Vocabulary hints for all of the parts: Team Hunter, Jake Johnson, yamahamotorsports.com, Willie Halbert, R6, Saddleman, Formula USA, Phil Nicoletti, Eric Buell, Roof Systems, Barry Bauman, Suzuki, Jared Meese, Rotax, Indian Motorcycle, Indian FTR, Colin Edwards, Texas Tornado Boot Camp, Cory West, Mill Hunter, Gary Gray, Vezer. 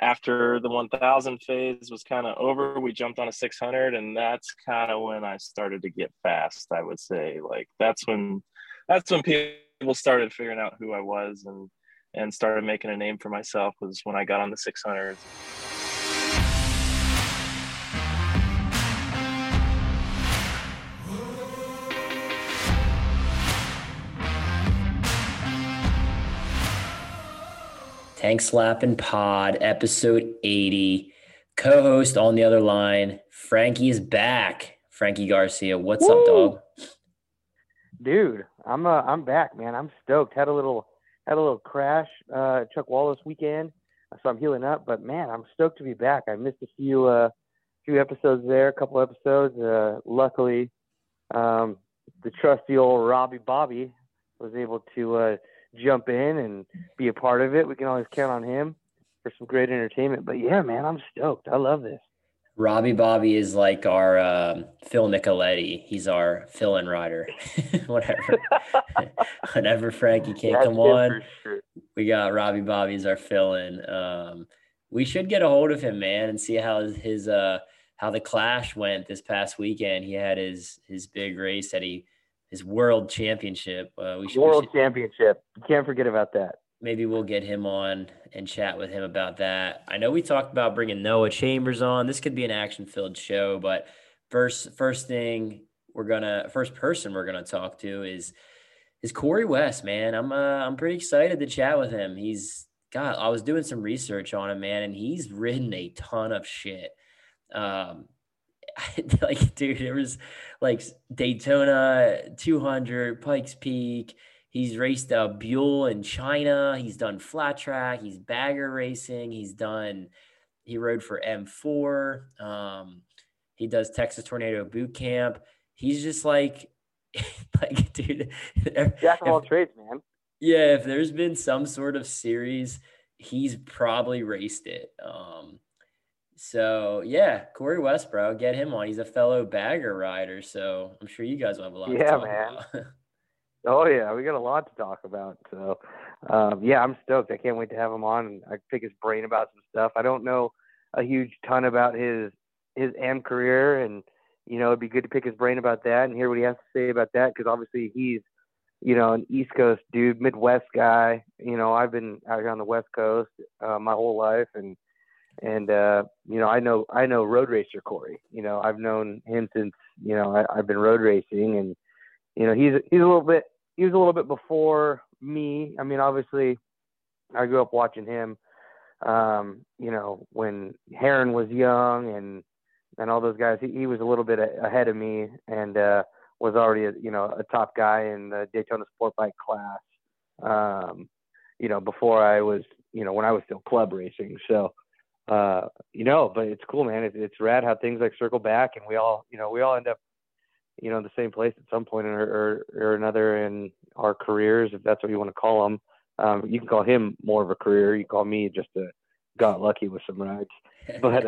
after the 1000 phase was kind of over, we jumped on a 600, and that's kind of when I started to get fast, I would say. Like, that's when people started figuring out who I was and started making a name for myself, was when I got on the 600. Tank Slappin' Pod, episode 80. Co-host on the other line, Frankie is back. Frankie Garcia, what's Woo! Up, dog? Dude, I'm back, man. I'm stoked. Had a little crash Chuck Wallace weekend, so I'm healing up. But man, I'm stoked to be back. I missed a few episodes there, a couple episodes. Luckily, the trusty old Robbie Bobby was able to jump in and be a part of it. We can always count on him for some great entertainment. But yeah, man, I'm stoked. I love this. Robbie Bobby is like our Phil Nicoletti. He's our fill-in rider. Whenever Frankie can't That's come on, sure. We got Robbie Bobby as our fill-in. We should get a hold of him, man, and see how his how the clash went this past weekend. He had his big race that his world championship. Championship. Can't forget about that. Maybe we'll get him on and chat with him about that. I know we talked about bringing Noah Chambers on. This could be an action-filled show, but first person we're gonna talk to is Cory West, man. I'm pretty excited to chat with him. I was doing some research on him, man, and he's ridden a ton of shit. Like, dude, it was like Daytona 200, Pikes Peak. He's raced Buell in China. He's done flat track. He's bagger racing. He rode for M4. He does Texas Tornado Boot Camp. He's just like, dude. Jack of all trades, man. Yeah, if there's been some sort of series, he's probably raced it. So, yeah, Cory West, bro, get him on. He's a fellow bagger rider, so I'm sure you guys will have a lot to talk about. Yeah, man. Oh, yeah, we got a lot to talk about. So, yeah, I'm stoked. I can't wait to have him on and I pick his brain about some stuff. I don't know a huge ton about his AM career, and, you know, it'd be good to pick his brain about that and hear what he has to say about that, because obviously he's, you know, an East Coast dude, Midwest guy. You know, I've been out here on the West Coast my whole life, and you know, I know road racer Cory. You know, I've known him since, you know, I've been road racing, and you know, he was a little bit before me. I mean, obviously, I grew up watching him. You know, when Heron was young and all those guys, he was a little bit ahead of me, and was already a top guy in the Daytona sport bike class. You know, before I was, you know, when I was still club racing, so. You know, but it's cool, man. It's rad how things like circle back, and we all end up, you know, in the same place at some point or another in our careers, if that's what you want to call them. You can call him more of a career. You call me just got lucky with some rides. But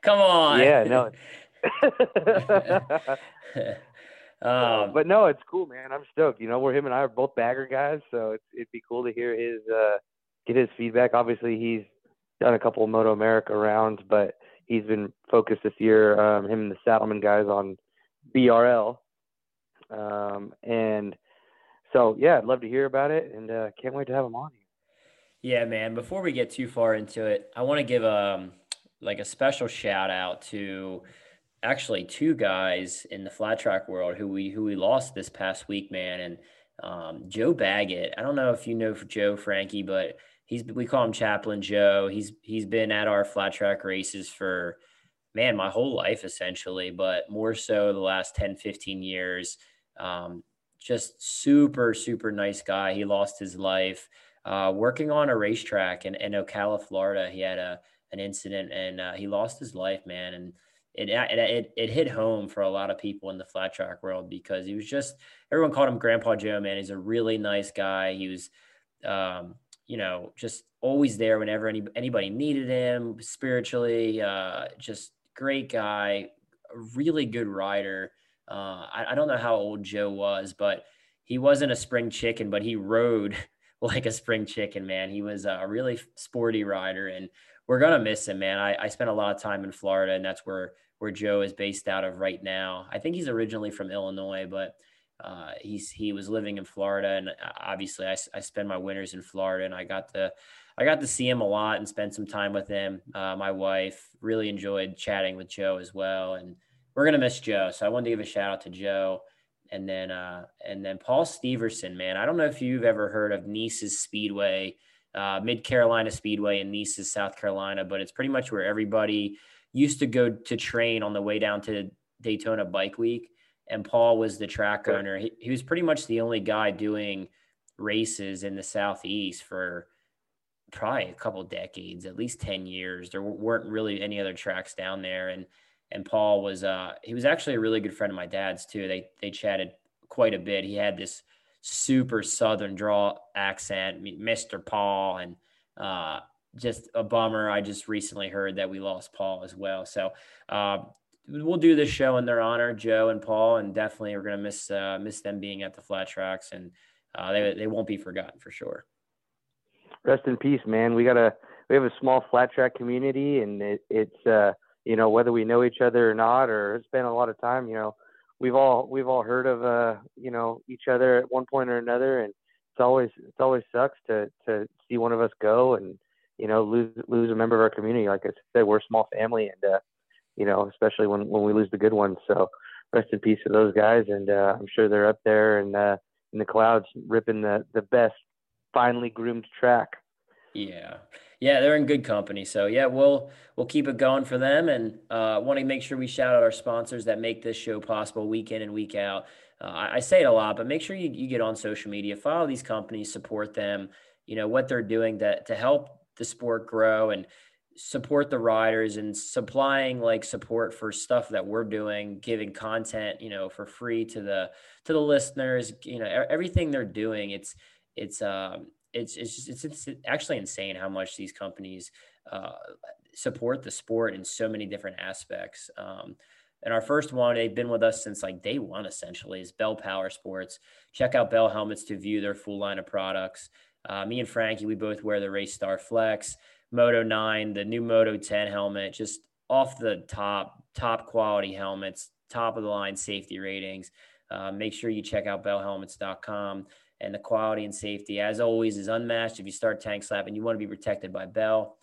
come on, yeah, no. But no, it's cool, man. I'm stoked. You know, him and I are both bagger guys, so it'd be cool to hear his get his feedback. Obviously, he's done a couple of Moto America rounds, but he's been focused this year, him and the Saddleman guys, on BRL. And so, yeah, I'd love to hear about it, and can't wait to have him on here. Yeah, man, before we get too far into it, I want to give a special shout out to actually two guys in the flat track world who we lost this past week, man. And Joe Baggett, I don't know if you know Joe, Frankie, but we call him Chaplain Joe. He's been at our flat track races for, man, my whole life essentially, but more so the last 10, 15 years. Just super, super nice guy. He lost his life working on a racetrack in Ocala, Florida. He had an incident, and he lost his life, man. And it hit home for a lot of people in the flat track world, because he was just, everyone called him Grandpa Joe, man. He's a really nice guy. He was, you know, just always there whenever anybody needed him spiritually, just great guy, a really good rider. I don't know how old Joe was, but he wasn't a spring chicken, but he rode like a spring chicken, man. He was a really sporty rider, and we're going to miss him, man. I spent a lot of time in Florida, and that's where Joe is based out of right now. I think he's originally from Illinois, but he was living in Florida, and obviously I spend my winters in Florida, and I got to see him a lot and spend some time with him. My wife really enjoyed chatting with Joe as well, and we're going to miss Joe. So I wanted to give a shout out to Joe. And then Paul Steverson, man, I don't know if you've ever heard of Nice's Speedway, Mid-Carolina Speedway in Nice's, South Carolina, but it's pretty much where everybody used to go to train on the way down to Daytona Bike Week. And Paul was the track owner. He was pretty much the only guy doing races in the Southeast for probably a couple decades, at least 10 years. There weren't really any other tracks down there. And Paul was, he was actually a really good friend of my dad's too. They chatted quite a bit. He had this super Southern draw accent, Mr. Paul, and just a bummer. I just recently heard that we lost Paul as well. So we'll do this show in their honor, Joe and Paul, and definitely we're going to miss them being at the flat tracks, and they won't be forgotten for sure. Rest in peace, man. We have a small flat track community, and it's you know, whether we know each other or not, or spend a lot of time, you know, we've all heard of, you know, each other at one point or another. And it's always sucks to see one of us go and, you know, lose a member of our community. Like I said, we're a small family, and, you know, especially when we lose the good ones. So rest in peace to those guys. And, I'm sure they're up there in the clouds ripping the best finely groomed track. Yeah. Yeah, they're in good company. So yeah, we'll keep it going for them, and want to make sure we shout out our sponsors that make this show possible week in and week out. I say it a lot, but make sure you get on social media, follow these companies, support them, you know, what they're doing to help the sport grow and support the riders, and supplying like support for stuff that we're doing, giving content, you know, for free to the listeners, you know, everything they're doing. It's actually insane how much these companies support the sport in so many different aspects. And our first one, they've been with us since like day one, essentially, is Bell Power Sports. Check out Bell Helmets to view their full line of products. Me and Frankie, we both wear the Race Star Flex, Moto 9, the new Moto 10 helmet, just off the top quality helmets, top of the line safety ratings. Make sure you check out bellhelmets.com. And the quality and safety, as always, is unmatched. If you start tank slapping, you want to be protected by Bell.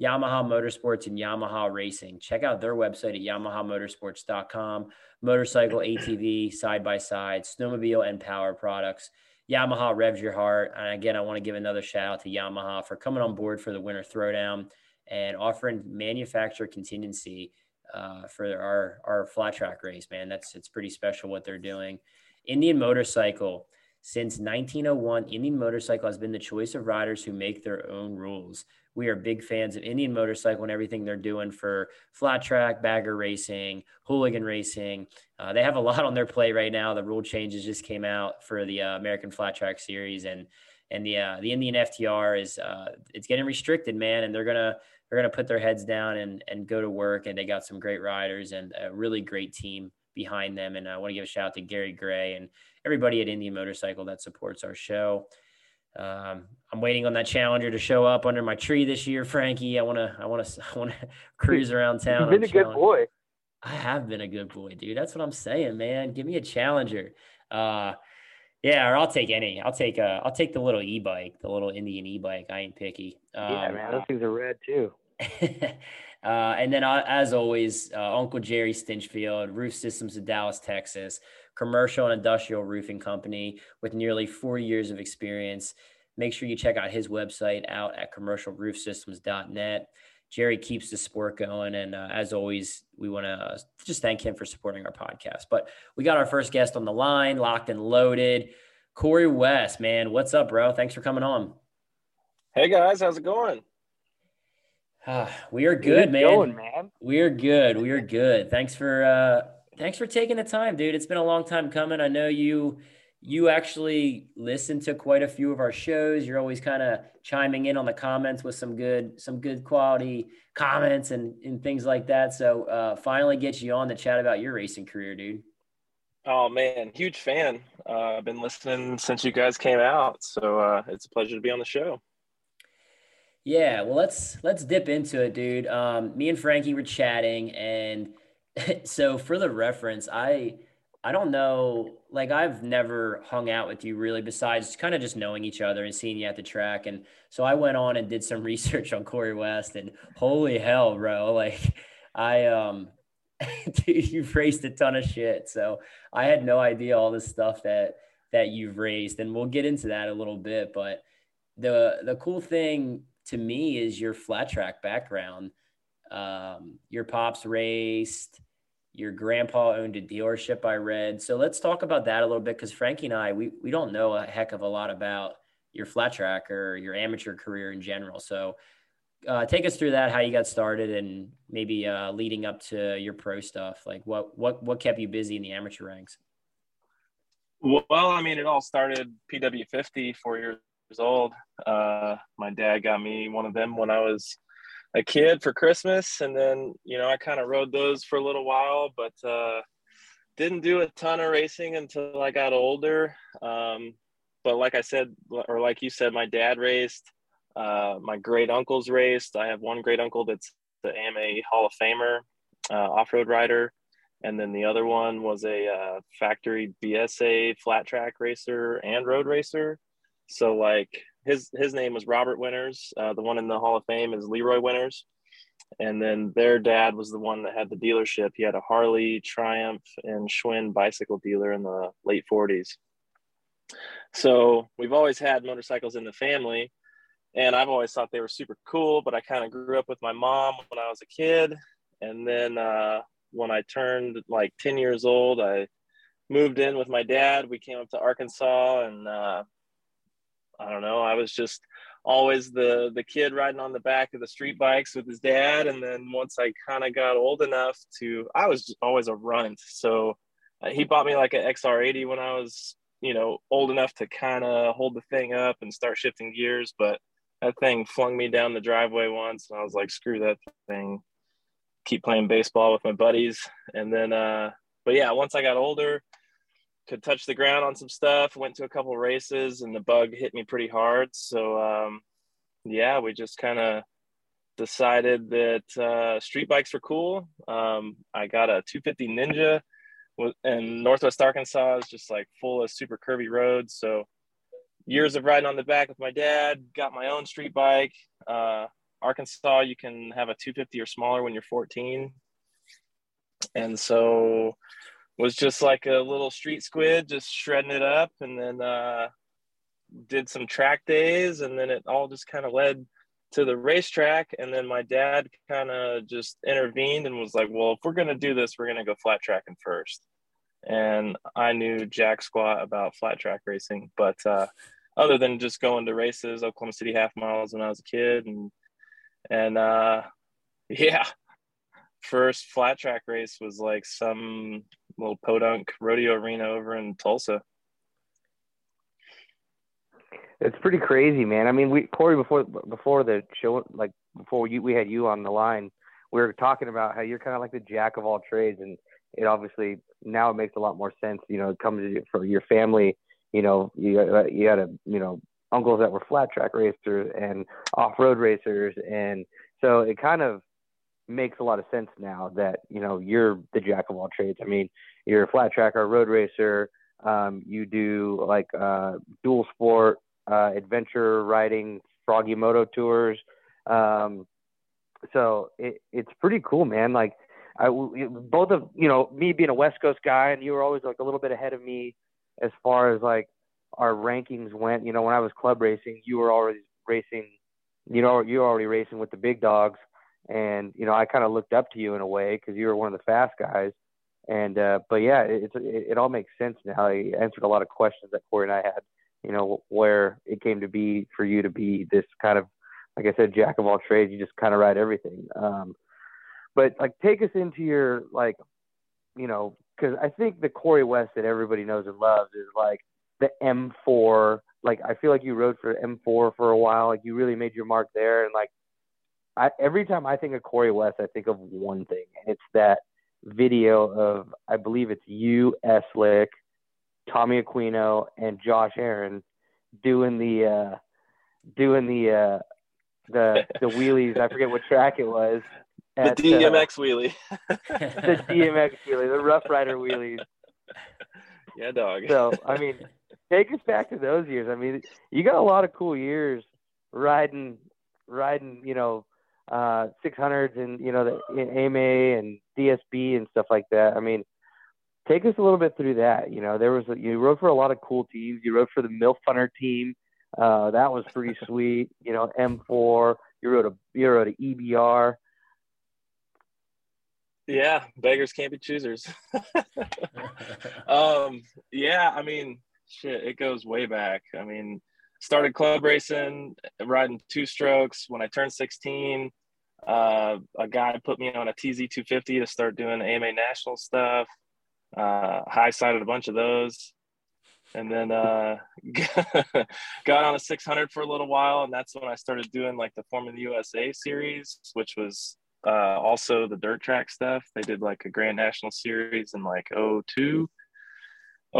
Yamaha Motorsports and Yamaha Racing. Check out their website at yamahamotorsports.com. Motorcycle, ATV, side-by-side, snowmobile, and power products. Yamaha revs your heart. And again, I want to give another shout-out to Yamaha for coming on board for the Winter Throwdown and offering manufacturer contingency for our flat track race, man. It's pretty special what they're doing. Indian Motorcycle. Since 1901, Indian Motorcycle has been the choice of riders who make their own rules. We are big fans of Indian Motorcycle and everything they're doing for flat track, bagger racing, hooligan racing. They have a lot on their plate right now. The rule changes just came out for the American Flat Track Series, and the Indian FTR is it's getting restricted, man. And they're gonna put their heads down and go to work. And they got some great riders and a really great team behind them. And I want to give a shout out to Gary Gray and everybody at Indian Motorcycle that supports our show. I'm waiting on that Challenger to show up under my tree this year, Frankie. I want to cruise around town. You've been a Challenger. Good boy. I have been a good boy, dude. That's what I'm saying, man. Give me a Challenger. Yeah, or I'll take any. I'll take the little e-bike, the little Indian e-bike. I ain't picky. Yeah, man, those things are rad too. And then, as always, Uncle Jerry Stinchfield, Roof Systems of Dallas, Texas, commercial and industrial roofing company with nearly 4 years of experience. Make sure you check out his website out at commercialroofsystems.net. Jerry keeps the sport going. And as always, we want to just thank him for supporting our podcast. But we got our first guest on the line, locked and loaded, Cory West, man. What's up, bro? Thanks for coming on. Hey, guys. How's it going? We are good, man. Going, man. We are good. Thanks for taking the time, dude. It's been a long time coming. I know you actually listen to quite a few of our shows. You're always kind of chiming in on the comments with some good quality comments and things like that. So finally get you on to chat about your racing career, dude. Oh man, huge fan. I've been listening since you guys came out, so it's a pleasure to be on the show. Yeah, well, let's dip into it, dude. Me and Frankie were chatting, and so for the reference, I don't know, like I've never hung out with you really besides kind of just knowing each other and seeing you at the track. And so I went on and did some research on Cory West, and holy hell, bro, like dude, you've raised a ton of shit. So I had no idea all this stuff that you've raised, and we'll get into that a little bit. But the cool thing to me is your flat track background. Your pops raced, your grandpa owned a dealership, I read. So let's talk about that a little bit, because Frankie and I, we don't know a heck of a lot about your flat track or your amateur career in general. So take us through that, how you got started, and maybe leading up to your pro stuff. Like what kept you busy in the amateur ranks? Well, I mean, it all started PW50, 4 years old. My dad got me one of them when I was a kid for Christmas. And then, you know, I kind of rode those for a little while, but didn't do a ton of racing until I got older. But like I said, or like you said, my dad raced. My great uncles raced. I have one great uncle that's the AMA Hall of Famer, off-road rider. And then the other one was a factory BSA flat track racer and road racer. So like his name was Robert Winters. The one in the Hall of Fame is Leroy Winters. And then their dad was the one that had the dealership. He had a Harley, Triumph, and Schwinn bicycle dealer in the late 40s. So we've always had motorcycles in the family. And I've always thought they were super cool, but I kind of grew up with my mom when I was a kid. And then when I turned like 10 years old, I moved in with my dad. We came up to Arkansas, and I don't know, I was just always the kid riding on the back of the street bikes with his dad. And then once I kind of got old enough to, I was always a runt. So he bought me like an XR80 when I was, you know, old enough to kind of hold the thing up and start shifting gears. But that thing flung me down the driveway once, and I was like, screw that thing, keep playing baseball with my buddies. And then, but yeah, once I got older, could touch the ground on some stuff, went to a couple races, and the bug hit me pretty hard. So, yeah, we just kind of decided that street bikes were cool. I got a 250 Ninja, and Northwest Arkansas is just like full of super curvy roads. So years of riding on the back with my dad, got my own street bike. Arkansas, you can have a 250 or smaller when you're 14. And so was just like a little street squid, just shredding it up. And then did some track days, and then it all just kind of led to the racetrack. And then my dad kind of just intervened and was like, well, if we're going to do this, we're going to go flat tracking first. And I knew jack squat about flat track racing, but other than just going to races, Oklahoma City half miles when I was a kid, and yeah, first flat track race was like some little podunk rodeo arena over in Tulsa. It's pretty crazy, man. I mean, Cory, before the show, like before we had you on the line, we were talking about how you're kind of like the jack of all trades, and it obviously now it makes a lot more sense. You know, it comes from your family. You know, you had uncles that were flat track racers and off road racers, and so it kind of makes a lot of sense now that you're the jack of all trades. I mean, you're a flat tracker, road racer. You do like dual sport, adventure riding, froggy moto tours. So it's pretty cool, man. Like, both of me being a West Coast guy, and you were always like a little bit ahead of me as far as like our rankings went. You know, when I was club racing, you were already racing. You were already racing with the big dogs, and I kind of looked up to you in a way because you were one of the fast guys. And but yeah, it all makes sense now. You answered a lot of questions that Cory and I had. Where it came to be for you to be this kind of, like I said, jack of all trades. You just kind of ride everything. But like, take us into your, like, because I think the Cory West that everybody knows and loves is like the M4. Like, I feel like you rode for M4 for a while. Like, you really made your mark there. And like, every time I think of Cory West, I think of one thing, and it's that video of, I believe it's you, Eslick, Tommy Aquino, and Josh Aaron doing the wheelies. I forget what track it was. At, the DMX wheelie. The DMX wheelie, the Rough Rider wheelies. Yeah, dog. So, I mean, take us back to those years. I mean, you got a lot of cool years riding, 600s and, in AMA and DSB and stuff like that. I mean, take us a little bit through that. You rode for a lot of cool teams. You rode for the Mill Hunter team. That was pretty sweet. M4, you rode an EBR. Yeah. Beggars can't be choosers. I mean, shit, it goes way back. I mean, started club racing, riding two strokes. When I turned 16, a guy put me on a TZ 250 to start doing AMA national stuff. High-sided a bunch of those. And then got on a 600 for a little while, and that's when I started doing, the Formula USA series, which was also the dirt track stuff. They did, a Grand National series in, 02.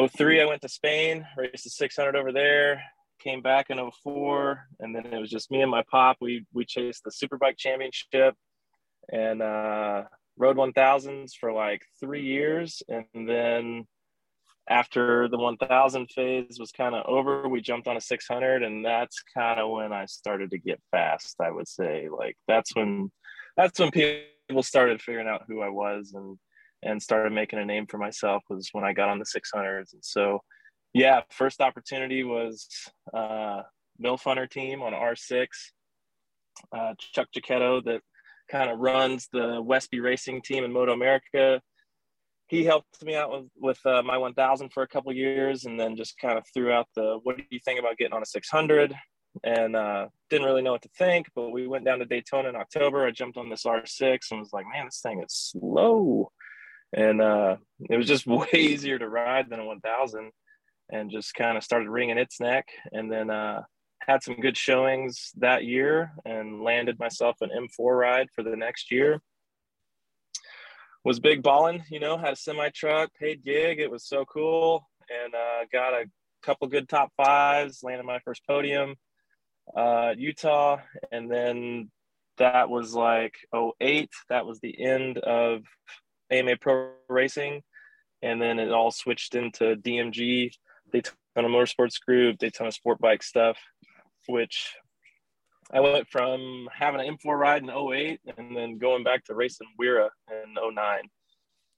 03, I went to Spain, raced the 600 over there. Came back in 04, and then it was just me and my pop. We chased the Superbike Championship and rode 1000s for 3 years. And then after the 1000 phase was kind of over, we jumped on a 600, and that's kind of when I started to get fast, I would say. That's when people started figuring out who I was and started making a name for myself, was when I got on the 600s. And so yeah, first opportunity was Mill Hunter team on R6. Chuck Giacchetto, that kind of runs the Westby Racing team in Moto America, he helped me out with my 1000 for a couple of years, and then just kind of threw out the, what do you think about getting on a 600? And didn't really know what to think, but we went down to Daytona in October. I jumped on this R6 and was like, man, this thing is slow. And it was just way easier to ride than a 1000. And just kind of started wringing its neck, and then had some good showings that year and landed myself an M4 ride for the next year. Was big balling, had a semi truck, paid gig. It was so cool, and got a couple good top fives, landed my first podium at Utah. And then that was 08. That was the end of AMA Pro Racing. And then it all switched into DMG, Daytona Motorsports Group, Daytona sport bike stuff, which I went from having an M4 ride in 08 and then going back to racing WIRA in 09.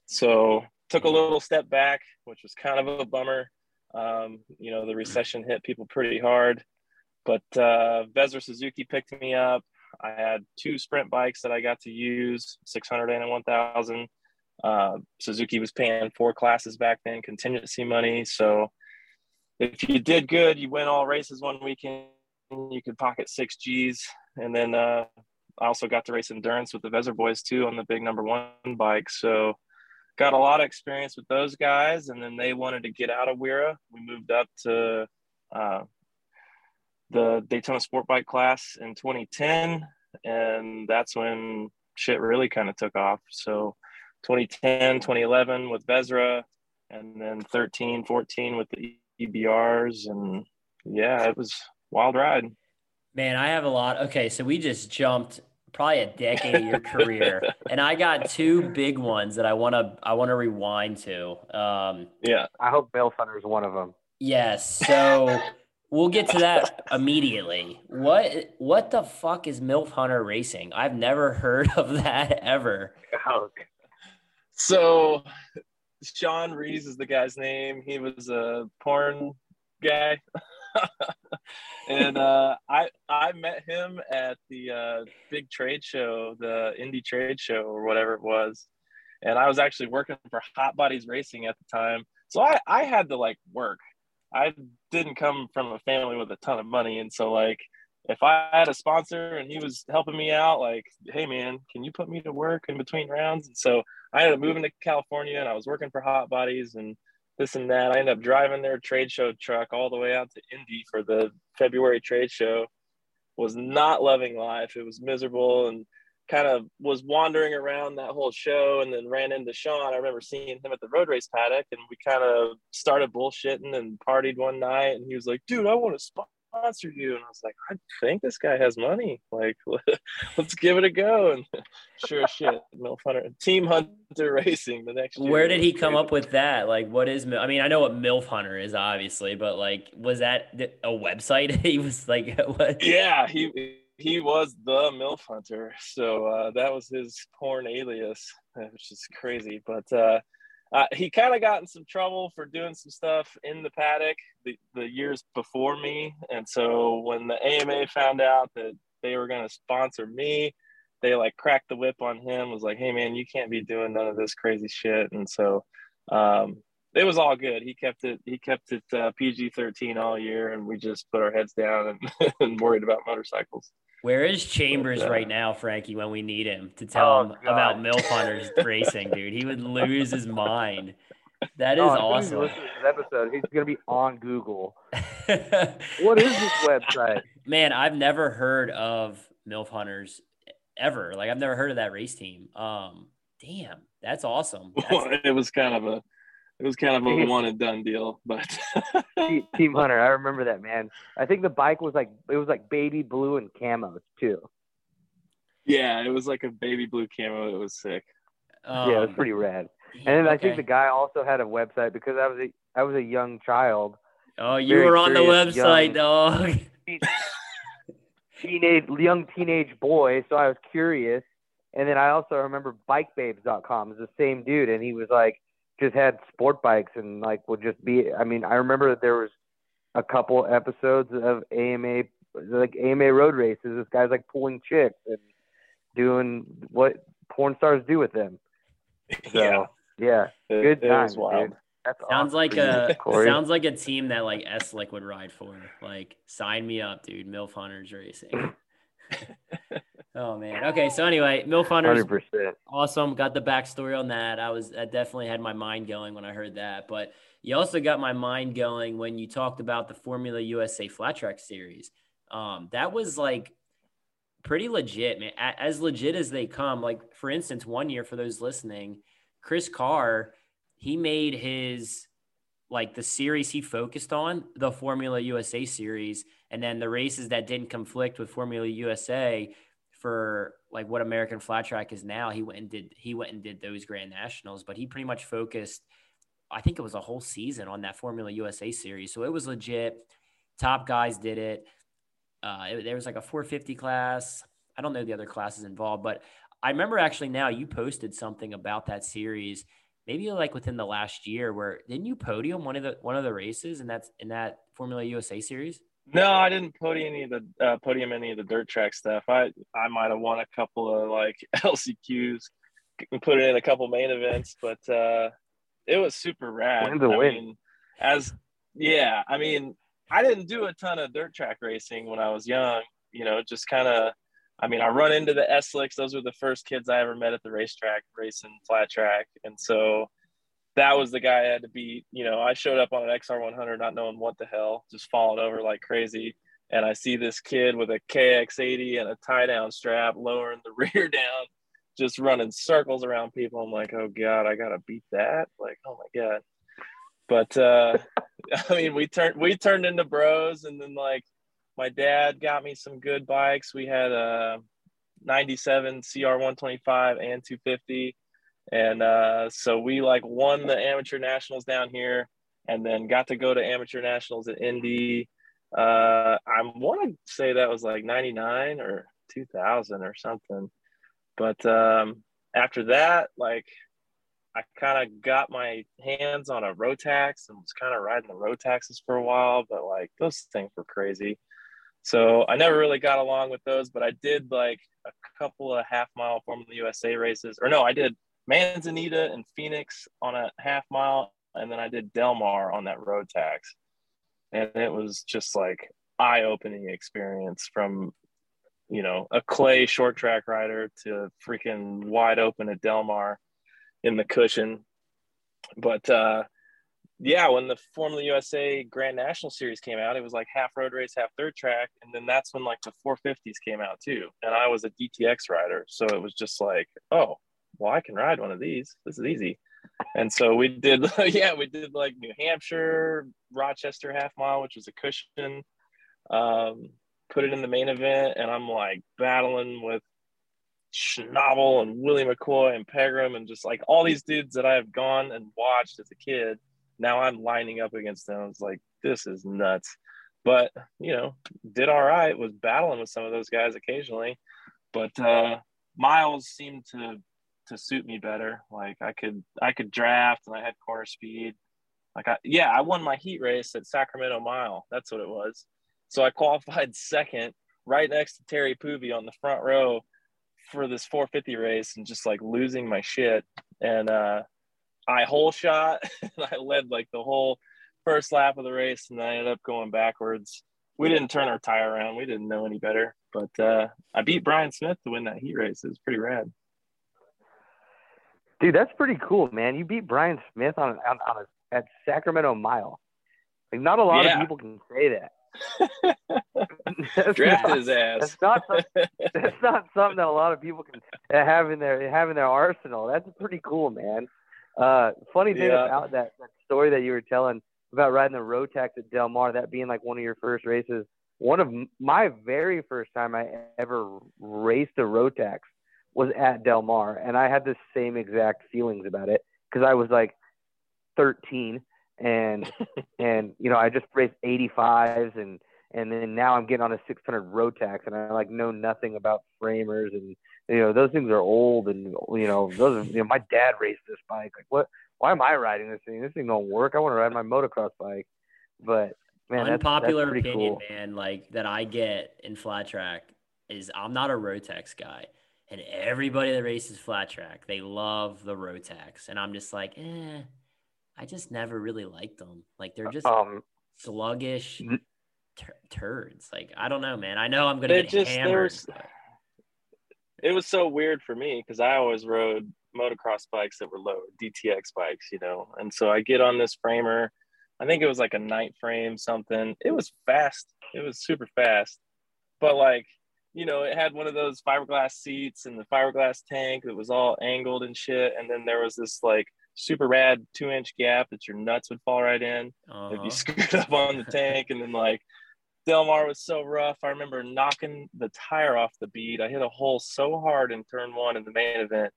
So took a little step back, which was kind of a bummer. The recession hit people pretty hard, but Vezer Suzuki picked me up. I had two sprint bikes that I got to use, 600 and 1000. Suzuki was paying 4 classes back then, contingency money. So if you did good, you win all races one weekend, you could pocket 6 G's. And then I also got to race endurance with the Vezer boys too on the big #1 bike. So got a lot of experience with those guys. And then they wanted to get out of WIRA. We moved up to the Daytona sport bike class in 2010. And that's when shit really kind of took off. So 2010, 2011 with Vezra, and then 13, 14 with the EBRs. And yeah, it was a wild ride. Man, I have a lot. Okay, so we just jumped probably a decade of your career. And I got two big ones that I want to rewind to. Yeah. I hope Bell Hunter is one of them. Yes. So we'll get to that immediately. What the fuck is Mill Hunter Racing? I've never heard of that ever. Oh, God. So Sean Rees is the guy's name. He was a porn guy. And I met him at the big trade show, the indie trade show or whatever it was. And I was actually working for Hot Bodies Racing at the time. So I had to work. I didn't come from a family with a ton of money. And so if I had a sponsor and he was helping me out, hey man, can you put me to work in between rounds? And so I ended up moving to California, and I was working for Hot Bodies and this and that. I ended up driving their trade show truck all the way out to Indy for the February trade show. Was not loving life. It was miserable. And kind of was wandering around that whole show and then ran into Sean. I remember seeing him at the road race paddock, and we kind of started bullshitting and partied one night, and he was like, dude, I want to sponsor you. And I was like, I think this guy has money. Like, let's give it a go. And sure shit, Mill Hunter, Team Hunter Racing the next year. Where did he come up with that? Like, what is, I mean, I know what MILF Hunter is obviously, but like, was that a website? He was like, what? Yeah, he was the MILF Hunter. So that was his porn alias, which is crazy. But he kind of got in some trouble for doing some stuff in the paddock the years before me. And so when the AMA found out that they were going to sponsor me, they like cracked the whip on him, was like, hey man, you can't be doing none of this crazy shit. And so it was all good. He kept it PG-13 all year, and we just put our heads down and, and worried about motorcycles. Where is Chambers right now, Frankie, when we need him to tell him about MILF Hunters racing, dude? He would lose his mind. That is awesome. He's listening to this episode, he's going to be on Google. What is this website? Man, I've never heard of MILF Hunters ever. Like, I've never heard of that race team. Damn, that's awesome. It was kind of a... It was kind of a one and done deal, but Team Hunter, I remember that, man. I think the bike was like, it was like baby blue and camo too. Yeah, it was like a baby blue camo. It was sick. Yeah, it was pretty rad. And then I think the guy also had a website because I was a young child. Oh, you were on the website, dog. young teenage boy, so I was curious. And then I also remember bikebabes.com is the same dude, and he was like, just had sport bikes and like would just be, I mean, I remember that there was a couple episodes of AMA, like AMA road races. This guy's like pulling chicks and doing what porn stars do with them. So, yeah. Good times, wild. Dude. That's sounds awesome. Like a sounds like a team that like S-Lick would ride for. Like, sign me up, dude. MILF Hunters Racing. Oh man. Okay. So anyway, MILF Hunters, 100%. Awesome. Got the backstory on that. I definitely had my mind going when I heard that, but you also got my mind going when you talked about the Formula USA Flat Track Series. That was like pretty legit, man. As legit as they come. Like, for instance, one year, for those listening, Chris Carr, he made his, like, the series he focused on, the Formula USA series, and then the races that didn't conflict with Formula USA for like what American Flat Track is now, he went and did those Grand Nationals, but he pretty much focused, I think it was a whole season on that Formula USA series. So it was legit. Top guys did it. There was like a 450 class. I don't know the other classes involved, but I remember actually now you posted something about that series, maybe like within the last year, where didn't you podium one of the races in that Formula USA series? No, I didn't podium any of the dirt track stuff. I might have won a couple of like LCQs and put in a couple main events, but it was super rad. I didn't do a ton of dirt track racing when I was young, you know, just kind of, I mean, I run into the S-Licks. Those were the first kids I ever met at the racetrack racing flat track, and so that was the guy I had to beat. You know, I showed up on an XR100 not knowing what the hell, just falling over like crazy. And I see this kid with a KX80 and a tie-down strap lowering the rear down, just running circles around people. I'm like, oh, God, I got to beat that? Like, oh, my God. But, I mean, we turned into bros. And then, like, my dad got me some good bikes. We had a 97 CR125 and 250. And so we like won the amateur nationals down here, and then got to go to amateur nationals at Indy. I want to say that was like 99 or 2000 or something. But after that, like, I kind of got my hands on a Rotax and was kind of riding the Rotaxes for a while, but like those things were crazy. So I never really got along with those, but I did like a couple of half-mile Formula USA races. Or no, I did Manzanita and Phoenix on a half mile, and then I did Del Mar on that road tax, and it was just like eye-opening experience, from, you know, a clay short track rider to freaking wide open at Del Mar in the cushion. But yeah, when the Formula USA Grand National Series came out, it was like half road race, half dirt track. And then that's when like the 450s came out too. And I was a DTX rider. So it was just like, oh, well, I can ride one of these. This is easy. And so we did, yeah, we did like New Hampshire, Rochester half mile, which was a cushion, put it in the main event. And I'm like battling with Schnabel and Willie McCoy and Pegram and just like all these dudes that I've gone and watched as a kid. Now I'm lining up against them. I was like, this is nuts. But, you know, did all right, was battling with some of those guys occasionally. But miles seemed to suit me better. Like I could draft and I had corner speed. Like I won my heat race at Sacramento Mile. That's what it was. So I qualified second right next to Terry Poovey on the front row for this 450 race and just like losing my shit. And I hole shot and I led like the whole first lap of the race and I ended up going backwards. We didn't turn our tire around. We didn't know any better, but I beat Brian Smith to win that heat race. It was pretty rad. Dude, that's pretty cool, man. You beat Brian Smith at Sacramento Mile. Like, not a lot of people can say that. Draft his ass. That's not something that a lot of people can have in their arsenal. That's pretty cool, man. Funny thing about that story that you were telling about riding the Rotax at Del Mar, that being like one of your first races. One of my very first time I ever raced a Rotax was at Del Mar, and I had the same exact feelings about it because I was like 13 and you know, I just raced 85s and then now I'm getting on a 600 Rotax and I like know nothing about framers, and you know, those things are old, and you know, those are, you know, my dad raced this bike. Like, what? Why am I riding this thing? This thing don't work. I want to ride my motocross bike. But man, unpopular that's opinion, cool. Man, like that I get in flat track is I'm not a Rotax guy, and everybody that races flat track, they love the Rotax, and I'm just like, I just never really liked them. Like they're just sluggish turds. Like I don't know, man. I know I'm gonna get hammered. It was so weird for me because I always rode motocross bikes that were low, DTX bikes, you know. And so I get on this framer. I think it was like a night frame something. It was fast. It was super fast. But like, you know, it had one of those fiberglass seats and the fiberglass tank that was all angled and shit. And then there was this like super rad 2-inch gap that your nuts would fall right in if you screwed up on the tank. And then like Del Mar was so rough. I remember knocking the tire off the bead. I hit a hole so hard in turn one in the main event,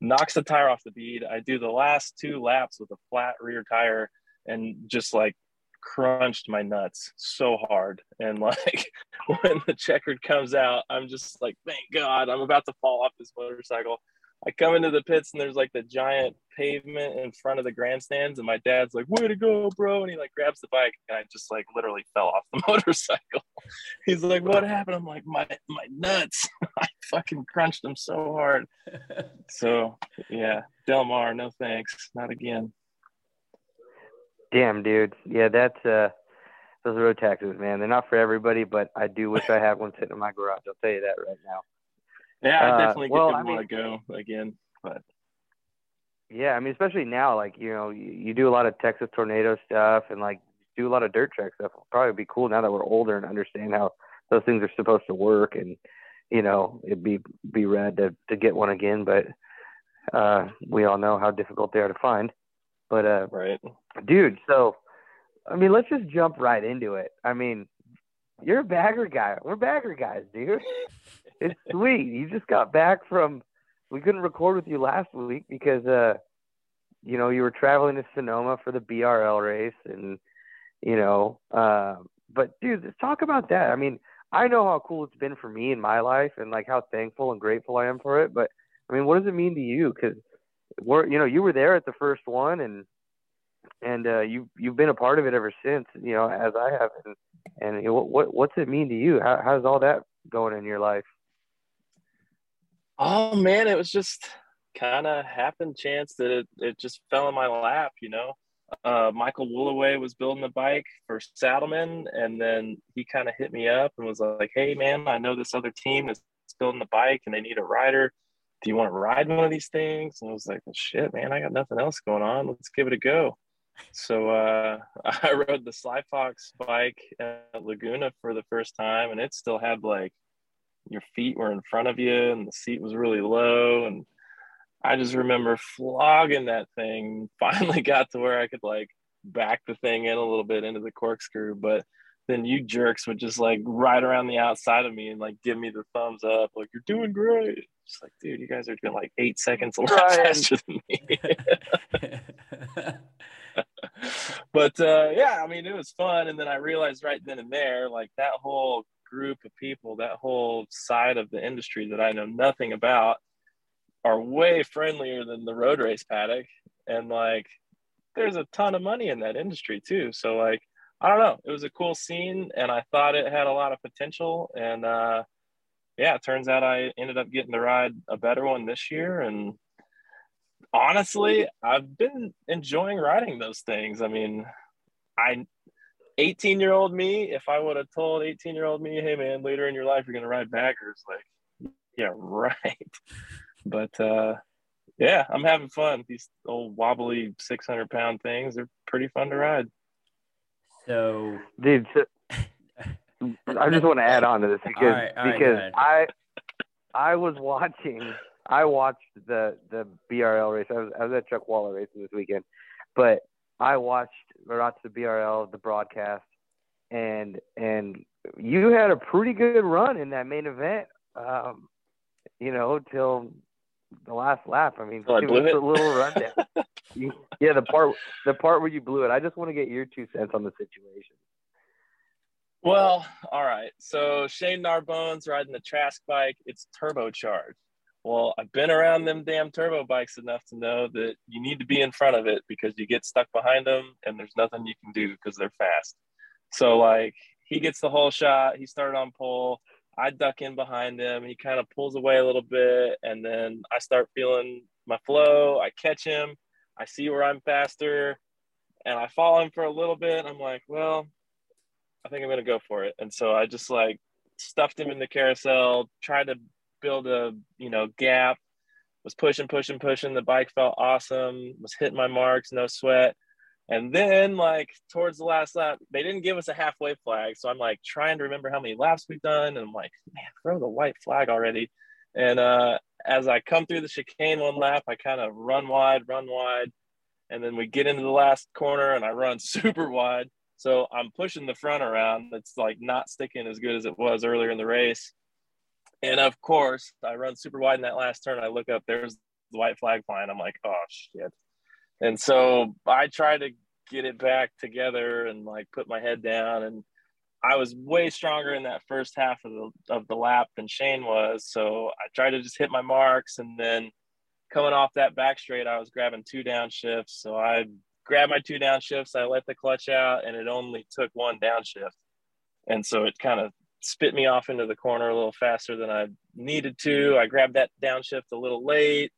knocks the tire off the bead. I do the last two laps with a flat rear tire and just like crunched my nuts so hard. And like when the checkered comes out, I'm just like, thank God I'm about to fall off this motorcycle. I come into the pits and there's like the giant pavement in front of the grandstands, and my dad's like, way to go, bro. And he like grabs the bike and I just like literally fell off the motorcycle. He's like, what happened? I'm like, my nuts. I fucking crunched them so hard. So yeah, Del Mar, no thanks. Not again. Damn, dude. Yeah, that's those road taxes, man. They're not for everybody, but I do wish I had one sitting in my garage. I'll tell you that right now. Yeah, I definitely want to go again, but yeah, I mean, especially now, like, you know, you do a lot of Texas Tornado stuff and like do a lot of dirt track stuff. It'll probably be cool now that we're older and understand how those things are supposed to work, and you know, it'd be rad to get one again, but we all know how difficult they are to find. But right, dude. So I mean, let's just jump right into it. I mean, you're a bagger guy. We're bagger guys, dude. It's sweet. You just got back from – we couldn't record with you last week because, you know, you were traveling to Sonoma for the BRL race and, you know. But, dude, let's talk about that. I mean, I know how cool it's been for me in my life and, like, how thankful and grateful I am for it. But, I mean, what does it mean to you? Because, you know, you were there at the first one and you've been a part of it ever since, you know, as I have. And what's it mean to you? How's all that going in your life? Oh man, it was just kind of happened chance that it just fell in my lap, you know. Michael Woolaway was building the bike for Saddleman, and then he kind of hit me up and was like, hey man, I know this other team is building the bike and they need a rider. Do you want to ride one of these things? And I was like, well, shit man, I got nothing else going on. Let's give it a go. So I rode the Sly Fox bike at Laguna for the first time, and it still had like your feet were in front of you and the seat was really low. And I just remember flogging that thing, finally got to where I could like back the thing in a little bit into the corkscrew. But then you jerks would just like ride around the outside of me and like give me the thumbs up, like, you're doing great. Just like, dude, you guys are doing like 8 seconds a lot faster than me. But yeah, I mean, it was fun. And then I realized right then and there, like that whole group of people, that whole side of the industry that I know nothing about are way friendlier than the road race paddock. And like, there's a ton of money in that industry too. So like, I don't know, it was a cool scene and I thought it had a lot of potential. And yeah, it turns out I ended up getting to ride a better one this year. And honestly, I've been enjoying riding those things. I mean, 18-year-old me, if I would have told 18-year-old me, hey man, later in your life, you're going to ride baggers, like, yeah, right. But yeah, I'm having fun. These old wobbly 600-pound things, they're pretty fun to ride. So, dude, so, I just want to add on to this because because I was watching, I watched the BRL race. I was at Chuck Waller racing this weekend, but I watched the BRL, the broadcast, and you had a pretty good run in that main event. You know, till the last lap. I mean, give us a little rundown. Yeah, the part where you blew it. I just want to get your 2 cents on the situation. Well, all right. So Shane Narbones riding the Trask bike, it's turbocharged. Well, I've been around them damn turbo bikes enough to know that you need to be in front of it because you get stuck behind them and there's nothing you can do because they're fast. So like he gets the whole shot. He started on pole. I duck in behind him. He kind of pulls away a little bit, and then I start feeling my flow. I catch him. I see where I'm faster, and I follow him for a little bit. I'm like, well, I think I'm going to go for it. And so I just like stuffed him in the carousel, tried to build a, you know, gap, was pushing. The bike felt awesome, was hitting my marks, no sweat. And then, like, towards the last lap, they didn't give us a halfway flag. So I'm, like, trying to remember how many laps we've done. And I'm like, man, throw the white flag already. And as I come through the chicane one lap, I kind of run wide. And then we get into the last corner, and I run super wide. So I'm pushing the front around. It's, like, not sticking as good as it was earlier in the race. And, of course, I run super wide in that last turn. I look up. There's the white flag flying. I'm like, oh, shit. And so I tried to get it back together and like put my head down, and I was way stronger in that first half of the lap than Shane was. So I tried to just hit my marks, and then coming off that back straight, I was grabbing two downshifts. So I grabbed my two downshifts, I let the clutch out, and it only took one downshift. And so it kind of spit me off into the corner a little faster than I needed to. I grabbed that downshift a little late.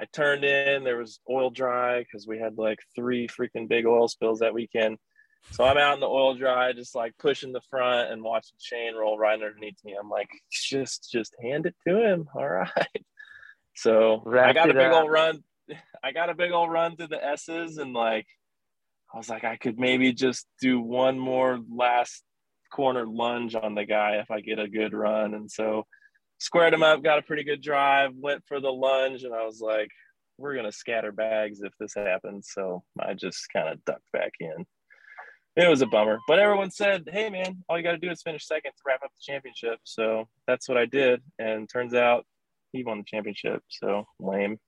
I turned in, there was oil dry because we had like 3 freaking big oil spills that weekend. So I'm out in the oil dry, just like pushing the front and watching Shane roll right underneath me. I'm like, just hand it to him. All right. So I got a big old run. I got a big old run through the S's, and like, I was like, I could maybe just do one more last corner lunge on the guy if I get a good run. And so squared him up, got a pretty good drive, went for the lunge, and I was like, we're going to scatter bags if this happens. So I just kind of ducked back in. It was a bummer. But everyone said, hey, man, all you got to do is finish second to wrap up the championship. So that's what I did. And turns out he won the championship. So lame.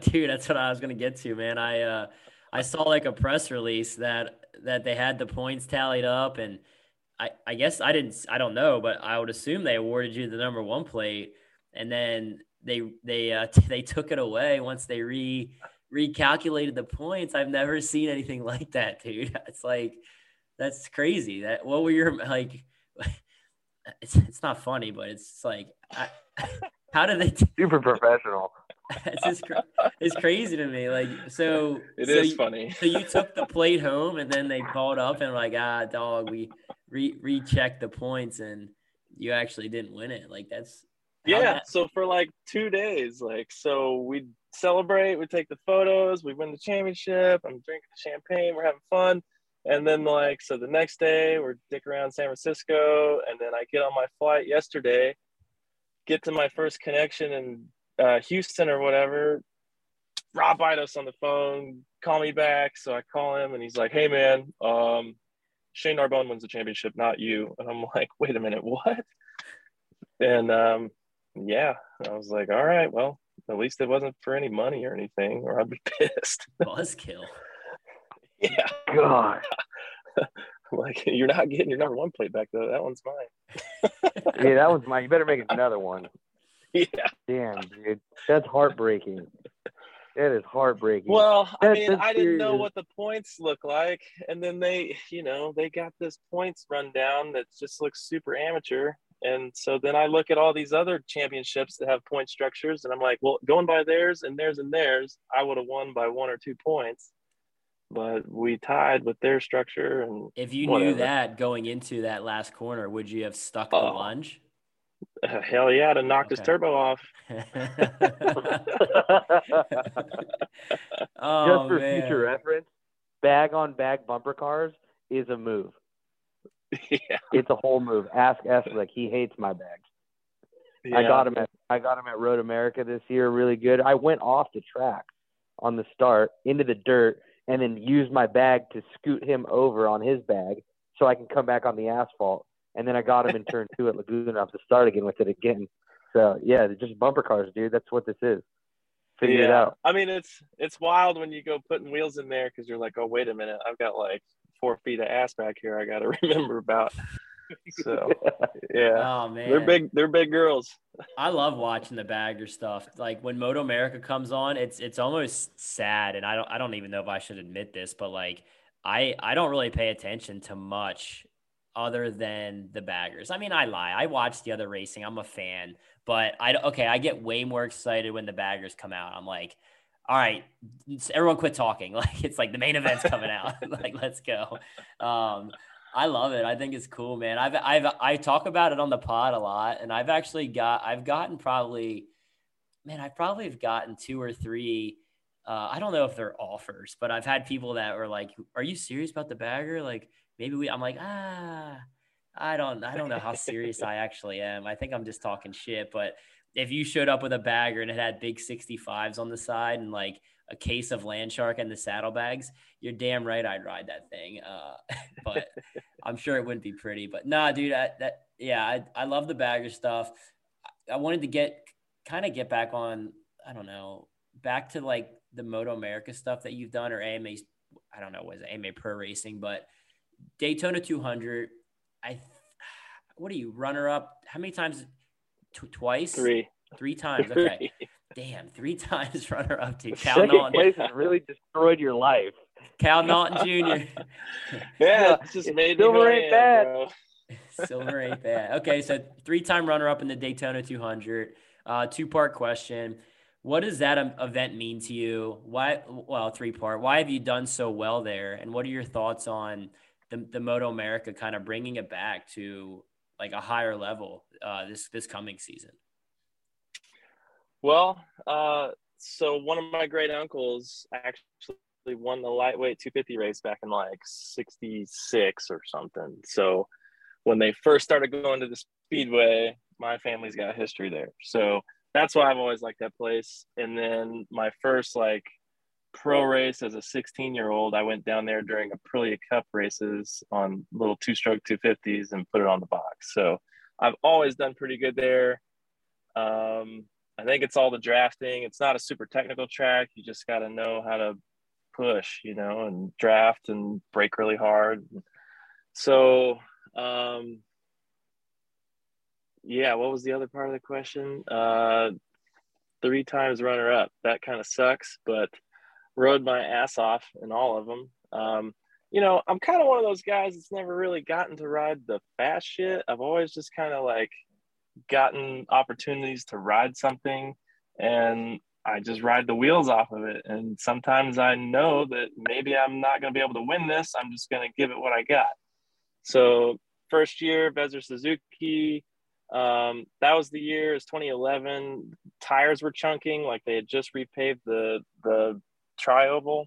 Dude, that's what I was going to get to, man. I saw like a press release that they had the points tallied up, and I guess I don't know, but I would assume they awarded you the number 1 plate, and then they took it away once they recalculated the points. I've never seen anything like that, dude. It's like, that's crazy. That what were your like? It's not funny, but it's like, how did they? Super professional. It's just it's crazy to me. Like, so it is funny. So you took the plate home, and then they called up and like, dog, we rechecked the points, and you actually didn't win it. Like, that's Yeah, so for like 2 days, so we'd celebrate, we'd take the photos, we'd win the championship, I'm drinking the champagne, we're having fun. And then so the next day we're dick around San Francisco, and then I get on my flight yesterday, get to my first connection in Houston or whatever, Rob Idos on the phone, call me back. So I call him and he's like, hey man, Shane Narbonne wins the championship, not you. And I'm like, wait a minute, what? And yeah, I was like, all right, well, at least it wasn't for any money or anything, or I'd be pissed. Buzzkill. Yeah. God. Like, you're not getting your number one plate back, though. That one's mine. Yeah, that was mine. You better make another one. Yeah. Damn, dude. That's heartbreaking. That is heartbreaking. Well, I didn't know what the points look like. And then they, they got this points rundown that just looks super amateur. And so then I look at all these other championships that have point structures, and I'm like, well, going by theirs and theirs and theirs, I would have won by 1 or 2 points. But we tied with their structure. And if you knew that going into that last corner, would you have stuck the lunge? Hell yeah, to knock his turbo off. Just for future reference, bag-on-bag bumper cars is a move. Yeah. It's a whole move. Ask Eslick. He hates my bags. Yeah. I got him at Road America this year, really good. I went off the track on the start into the dirt and then used my bag to scoot him over on his bag so I can come back on the asphalt. And then I got him in turn 2 at Laguna off the start again with it again. So yeah, they're just bumper cars, dude. That's what this is. Figure it out. I mean, it's wild when you go putting wheels in there because you're like, oh wait a minute, I've got 4 feet of ass back here I gotta remember about. So yeah. Oh man, they're big girls. I love watching the bagger stuff. Like when Moto America comes on, it's almost sad, and I don't even know if I should admit this, but I don't really pay attention to much other than the baggers. I mean, I lie, I watch the other racing, I'm a fan, but I get way more excited when the baggers come out. I'm like, all right, everyone quit talking. It's the main event's coming out. Let's go. I love it. I think it's cool, man. I talk about it on the pod a lot, and I've gotten 2 or 3. I don't know if they're offers, but I've had people that were like, are you serious about the bagger? I'm like, I don't know how serious I actually am. I think I'm just talking shit, but if you showed up with a bagger and it had big 65s on the side and a case of Land Shark and the saddlebags, you're damn right I'd ride that thing. But I'm sure it wouldn't be pretty. But nah, dude, I love the bagger stuff. I wanted to get back on, I don't know, back to the Moto America stuff that you've done, or AMA, I don't know, was it AMA Pro Racing, but Daytona 200, what are you, runner up? How many times? Twice? Three times. Okay. Damn, 3 times runner up to Cal Naughton. Place has really destroyed your life. Cal Naughton Jr. Yeah, it's just made me silver ain't bad. Bro. Silver ain't bad. Okay, so 3-time runner up in the Daytona 200. 2-part question. What does that event mean to you? Why? Well, 3-part. Why have you done so well there? And what are your thoughts on the Moto America kind of bringing it back to a higher level this coming season? Well, so one of my great uncles actually won the lightweight 250 race back in 66 or something. So when they first started going to the speedway, my family's got history there. So that's why I've always liked that place. And then my first pro race as a 16-year-old, I went down there during Aprilia Cup races on little 2-stroke 250s and put it on the box. So I've always done pretty good there. I think it's all the drafting. It's not a super technical track. You just got to know how to push, and draft and brake really hard. So, yeah, what was the other part of the question? 3 times runner up. That kind of sucks, but rode my ass off in all of them. I'm kind of one of those guys that's never really gotten to ride the fast shit. I've always just kind of gotten opportunities to ride something, and I just ride the wheels off of it. And sometimes I know that maybe I'm not going to be able to win this. I'm just going to give it what I got. So first year, Vezer Suzuki, That was the year, it was 2011. Tires were chunking, like they had just repaved the tri-oval,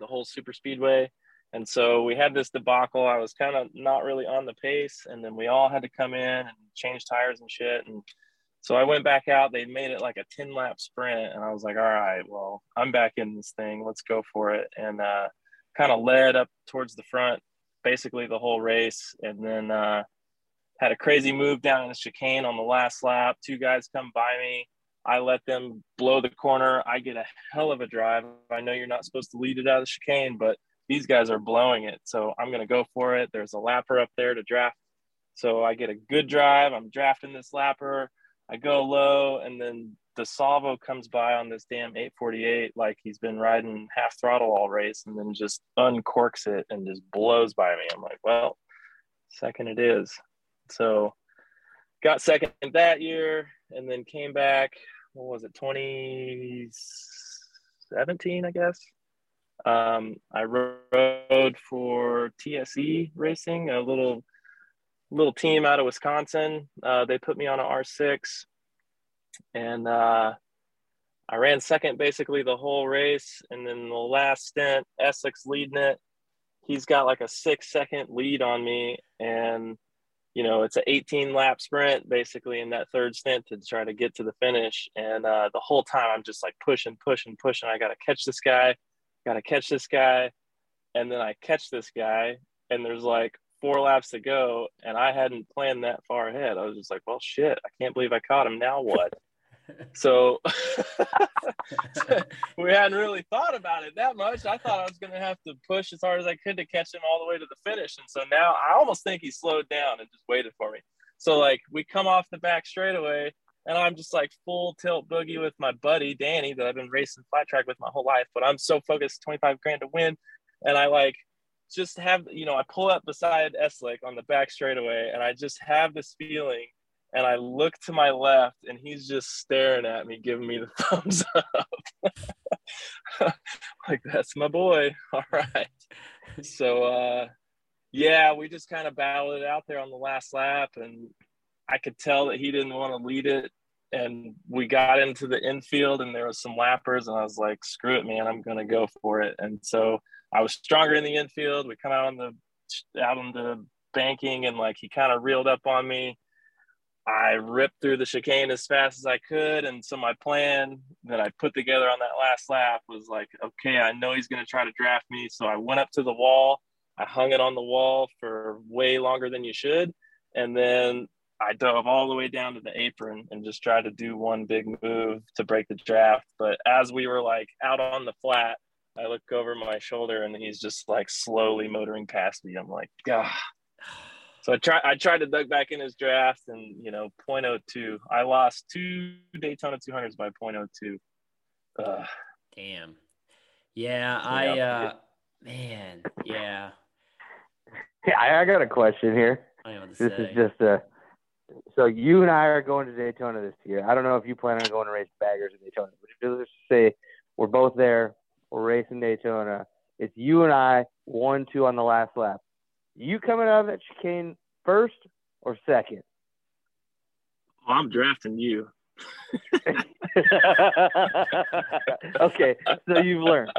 the whole super speedway. And so we had this debacle. I was kind of not really on the pace. And then we all had to come in and change tires and shit. And so I went back out. They made it like a 10-lap sprint. And I was like, all right, well, I'm back in this thing. Let's go for it. And kind of led up towards the front, basically the whole race. And then had a crazy move down in the chicane on the last lap. Two guys come by me. I let them blow the corner. I get a hell of a drive. I know you're not supposed to lead it out of the chicane, but these guys are blowing it, so I'm going to go for it. There's a lapper up there to draft. So I get a good drive. I'm drafting this lapper. I go low, and then the salvo comes by on this damn 848 like he's been riding half throttle all race, and then just uncorks it and just blows by me. I'm like, well, second it is. So got second that year and then came back. What was it, 2017, I guess? I rode for TSE Racing, a little team out of Wisconsin. They put me on an R6, and I ran second basically the whole race. And then the last stint, Essex leading it. He's got like a 6-second lead on me, and you know, it's an 18-lap sprint basically in that third stint to try to get to the finish. And the whole time I'm just like pushing. I gotta catch this guy. And then I catch this guy, and there's like 4 laps to go, and I hadn't planned that far ahead. I was just like, well, shit, I can't believe I caught him. Now what? So we hadn't really thought about it that much. I thought I was going to have to push as hard as I could to catch him all the way to the finish. And so now I almost think he slowed down and just waited for me. So like we come off the back straightaway, and I'm just like full tilt boogie with my buddy, Danny, that I've been racing flat track with my whole life, but I'm so focused, 25 grand to win. And I like just have, you know, I pull up beside Eslick on the back straightaway, and I just have this feeling, and I look to my left, and he's just staring at me, giving me the thumbs up. Like, that's my boy. All right. So, yeah, we just kind of battled it out there on the last lap, and I could tell that he didn't want to lead it. And we got into the infield, and there was some lappers, and I was like, screw it, man, I'm going to go for it. And so I was stronger in the infield. We come out on the banking, and like, he kind of reeled up on me. I ripped through the chicane as fast as I could. And so my plan that I put together on that last lap was like, okay, I know he's going to try to draft me. So I went up to the wall. I hung it on the wall for way longer than you should. And then I dove all the way down to the apron and just tried to do one big move to break the draft. But as we were like out on the flat, I look over my shoulder, and he's just like slowly motoring past me. I'm like, God. So I tried to dug back in his draft, and, you know, 0.02. I lost 2 Daytona 200s by 0.02. Damn. Yeah. Yeah. I got a question here. So you and I are going to Daytona this year. I don't know if you plan on going to race baggers at Daytona, but let's say we're both there, we're racing Daytona. It's you and I, 1-2 on the last lap. You coming out of that chicane first or second? I'm drafting you. Okay, so you've learned.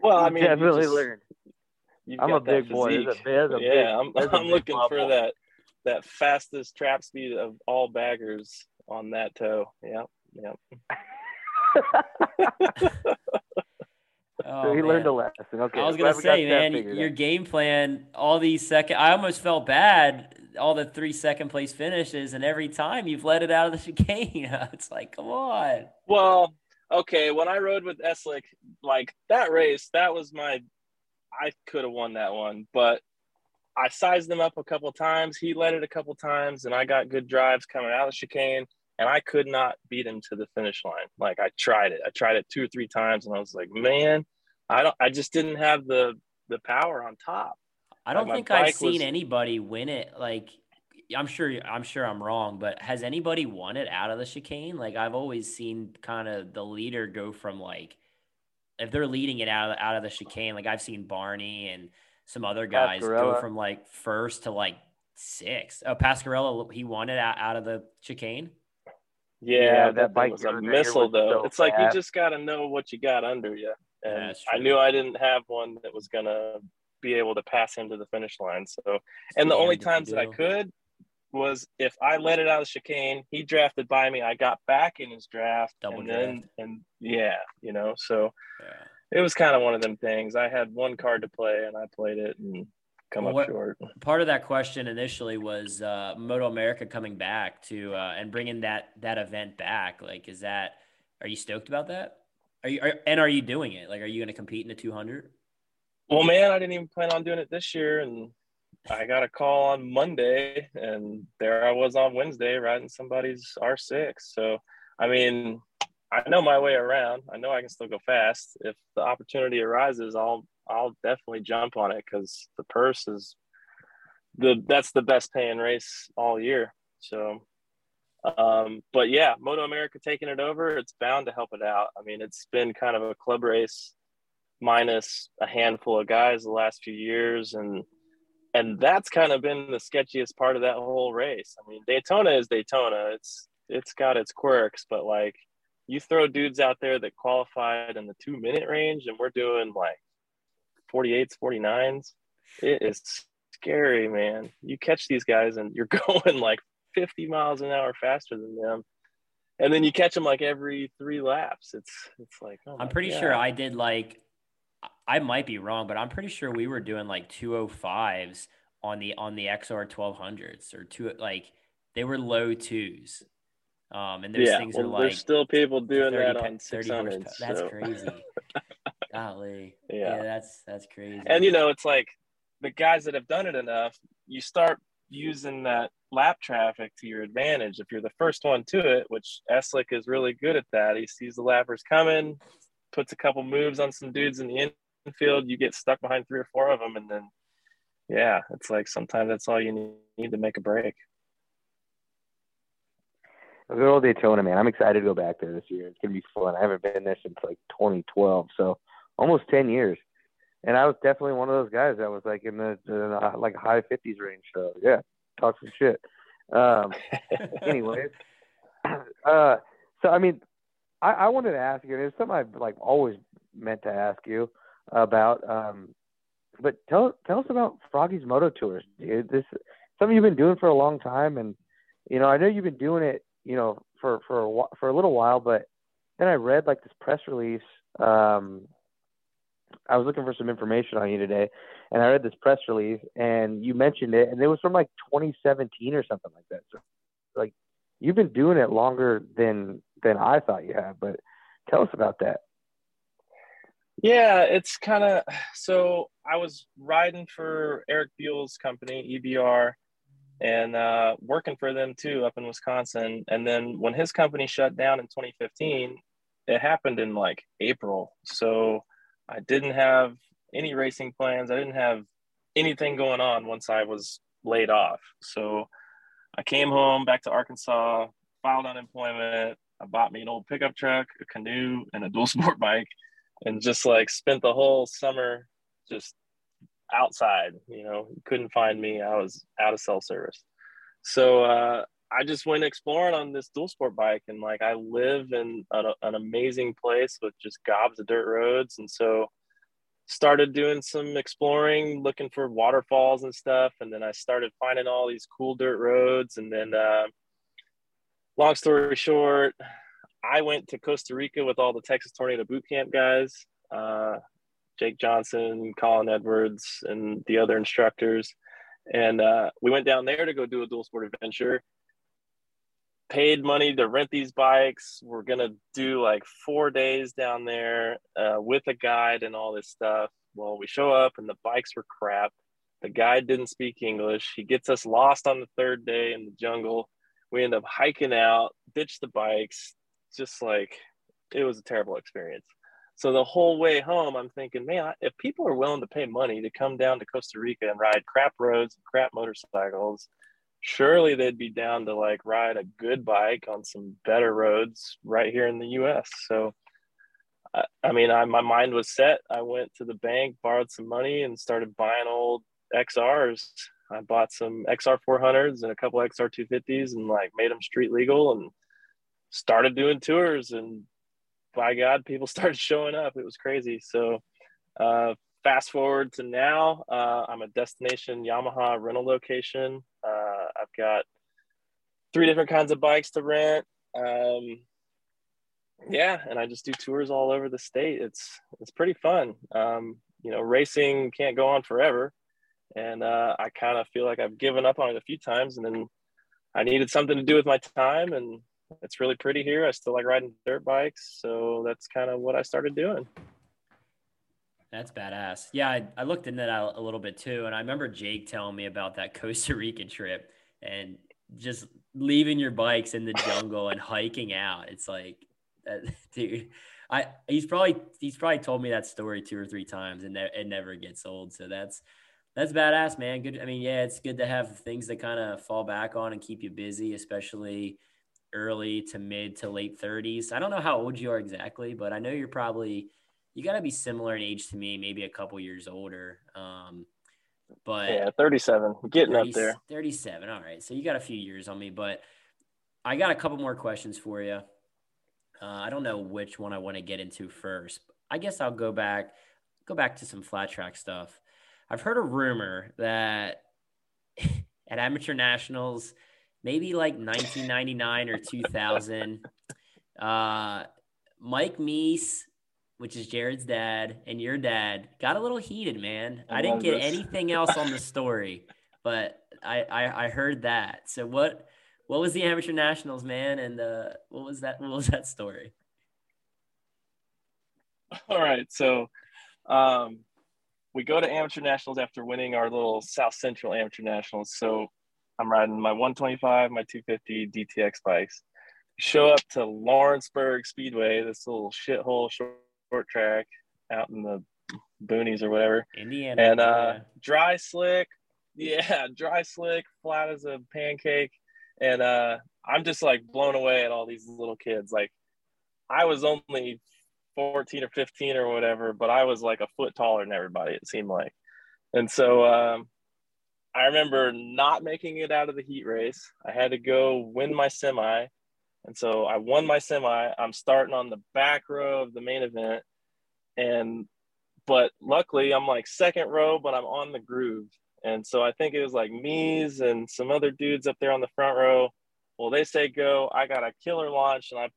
Well, I mean, definitely learned. I'm a big boy. I'm looking for that. That fastest trap speed of all baggers on that toe. Yep. So he learned a lesson. Okay. I was going to say, man, your game plan, all these second, I almost felt bad, all the 3 second place finishes, and every time you've let it out of the chicane. It's like, come on. Well, okay, when I rode with Eslick, like that race, that was I could have won that one, but I sized him up a couple of times. He led it a couple of times, and I got good drives coming out of the chicane, and I could not beat him to the finish line. Like, I tried it 2 or 3 times, and I was like, man, I just didn't have the power on top. I don't think I've seen anybody win it. Like, I'm sure I'm wrong, but has anybody won it out of the chicane? Like, I've always seen kind of the leader go from, like, if they're leading it out of the chicane, like I've seen Barney and some other guys go from like first to like sixth. Oh, Pasquarello, he won it out of the chicane. Yeah, that bike was a missile, though. It's like you just got to know what you got under you. And I knew I didn't have one that was going to be able to pass him to the finish line. So, and the only times that I could was if I let it out of the chicane, he drafted by me, I got back in his draft. Double draft. And yeah, you know, so it was kind of one of them things. I had one card to play and I played it and come up short. Part of that question initially was Moto America coming back to and bringing that event back. Like, are you stoked about that? Are you doing it? Like, are you going to compete in the 200? Well, man, I didn't even plan on doing it this year, and I got a call on Monday, and there I was on Wednesday riding somebody's R6. So, I mean, I know my way around. I know I can still go fast. If the opportunity arises, I'll definitely jump on it, because the purse is that's the best paying race all year. So, but yeah, Moto America taking it over, it's bound to help it out. I mean, it's been kind of a club race minus a handful of guys the last few years, and that's kind of been the sketchiest part of that whole race. I mean, Daytona is Daytona. It's got its quirks, but like, you throw dudes out there that qualified in the 2-minute range, and we're doing like 48s, 49s. It is scary, man. You catch these guys and you're going like 50 miles an hour faster than them, and then you catch them like every 3 laps. It's like, oh, I'm pretty sure I did like, I might be wrong, but I'm pretty sure we were doing like 205s on the XR 1200s or two, like they were low 2s. And those things are like, there's still people doing that on 600s. That's crazy. Golly. Yeah, that's crazy. And you know, it's like the guys that have done it enough, you start using that lap traffic to your advantage. If you're the first one to it, which Eslick is really good at that. He sees the lappers coming, puts a couple moves on some dudes in the infield. You get stuck behind 3 or 4 of them. And then, yeah, it's like sometimes that's all you need to make a break. Good old Daytona, man. I'm excited to go back there this year. It's going to be fun. I haven't been there since like 2012, so almost 10 years. And I was definitely one of those guys that was like in the like high 50s range. So, yeah, talk some shit. Anyways. So, I mean, I wanted to ask you, and it's something I've like always meant to ask you about. But tell us about Froggy's Moto Tours, dude. This is something you've been doing for a long time. And, you know, I know you've been doing it, you know, for a little while, but then I read like this press release. I was looking for some information on you today, and I read this press release, and you mentioned it, and it was from like 2017 or something like that. So, like, you've been doing it longer than I thought you had, but tell us about that. Yeah, it's kind of, so I was riding for Eric Buell's company, EBR, and working for them too up in Wisconsin. And then when his company shut down in 2015, it happened in like April. So I didn't have any racing plans. I didn't have anything going on once I was laid off. So I came home back to Arkansas, filed unemployment. I bought me an old pickup truck, a canoe, and a dual sport bike, and just like spent the whole summer just outside. You know, couldn't find me. I was out of cell service. So I just went exploring on this dual sport bike, and like I live in an amazing place with just gobs of dirt roads. And so started doing some exploring, looking for waterfalls and stuff. And then I started finding all these cool dirt roads. And then long story short, I went to Costa Rica with all the Texas Tornado Boot Camp guys, Jake Johnson, Colin Edwards, and the other instructors. And we went down there to go do a dual sport adventure, paid money to rent these bikes. We're going to do like 4 days down there with a guide and all this stuff. Well, we show up and the bikes were crap. The guide didn't speak English. He gets us lost on the 3rd day in the jungle. We end up hiking out, ditch the bikes. Just like, it was a terrible experience. So the whole way home, I'm thinking, man, if people are willing to pay money to come down to Costa Rica and ride crap roads, crap motorcycles, surely they'd be down to like ride a good bike on some better roads right here in the U.S. So, I mean, my mind was set. I went to the bank, borrowed some money, and started buying old XRs I bought some XR400s and a couple XR250s and like made them street legal and started doing tours, and by God, people started showing up. It was crazy. So fast forward to now, I'm a destination Yamaha rental location. I've got 3 different kinds of bikes to rent. Yeah, and I just do tours all over the state. It's pretty fun. You know, racing can't go on forever. And I kind of feel like I've given up on it a few times, and then I needed something to do with my time, and it's really pretty here. I still like riding dirt bikes. So that's kind of what I started doing. That's badass. Yeah, I looked into that a little bit too. And I remember Jake telling me about that Costa Rica trip and just leaving your bikes in the jungle and hiking out. It's like, dude, he's probably told me that story 2 or 3 times, and it never gets old. So that's badass, man. Good. I mean, yeah, it's good to have things to kind of fall back on and keep you busy, especially early to mid to late 30s. I don't know how old you are exactly, but I know you're probably, you got to be similar in age to me, maybe a couple years older. But yeah, 37, getting up there. 37. All right. So you got a few years on me, but I got a couple more questions for you. I don't know which one I want to get into first. I guess I'll go back to some flat track stuff. I've heard a rumor that at amateur nationals, maybe like 1999 or 2000, Mike Meese, which is Jared's dad, and your dad got a little heated, man. I didn't get anything else on the story, but I heard that. So what was the amateur nationals, man? And what was that story? All right. So, we go to amateur nationals after winning our little South Central amateur nationals. So I'm riding my 125, my 250 DTX bikes. Show up to Lawrenceburg Speedway, this little shithole short track out in the boonies or whatever. Indiana. And dry slick. Yeah, dry slick, flat as a pancake. And I'm just like blown away at all these little kids. Like, I was only 14 or 15 or whatever, but I was like a foot taller than everybody, it seemed like. And so I remember not making it out of the heat race. I had to go win my semi. And so I won my semi. I'm starting on the back row of the main event. But luckily I'm like second row, but I'm on the groove. And so I think it was like Meese and some other dudes up there on the front row. Well, they say go. I got a killer launch, and I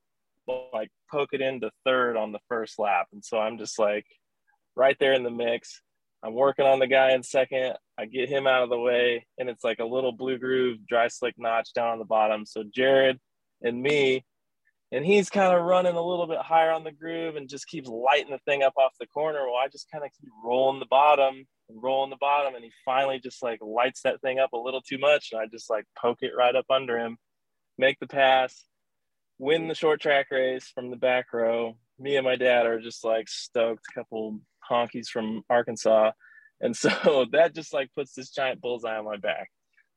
like poke it into third on the first lap. And so I'm just like right there in the mix. I'm working on the guy in second. I get him out of the way, and it's like a little blue groove, dry slick notch down on the bottom. So Jared and me, and he's kind of running a little bit higher on the groove and just keeps lighting the thing up off the corner. Well, I just kind of keep rolling the bottom, and he finally just like lights that thing up a little too much. And I just like poke it right up under him, make the pass, win the short track race from the back row. Me and my dad are just like stoked, a couple honkies from Arkansas. And so that just like puts this giant bullseye on my back.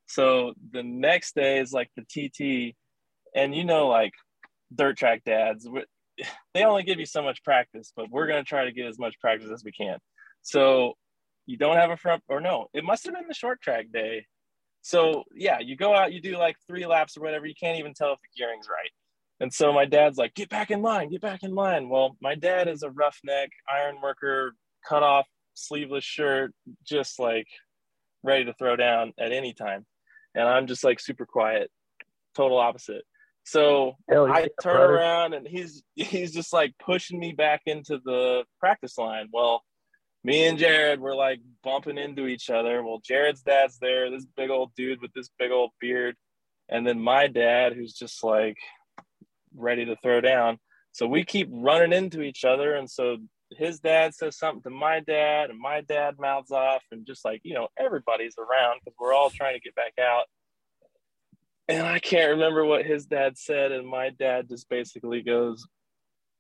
So the next day is like the TT, and you know, like dirt track dads, they only give you so much practice, but we're going to try to get as much practice as we can. So you don't have a front, or no, it must've been the short track day. So yeah, you go out, you do like 3 laps or whatever. You can't even tell if the gearing's right. And so my dad's like, get back in line. Well, my dad is a roughneck, iron worker, cut off, sleeveless shirt, just like ready to throw down at any time. And I'm just like super quiet, total opposite. So I turn around, and he's just like pushing me back into the practice line. Well, me and Jared were like bumping into each other. Well, Jared's dad's there, this big old dude with this big old beard. And then my dad, who's just like ready to throw down. So we keep running into each other. And so his dad says something to my dad, and my dad mouths off, and just like, you know, everybody's around because we're all trying to get back out. And I can't remember what his dad said. And my dad just basically goes,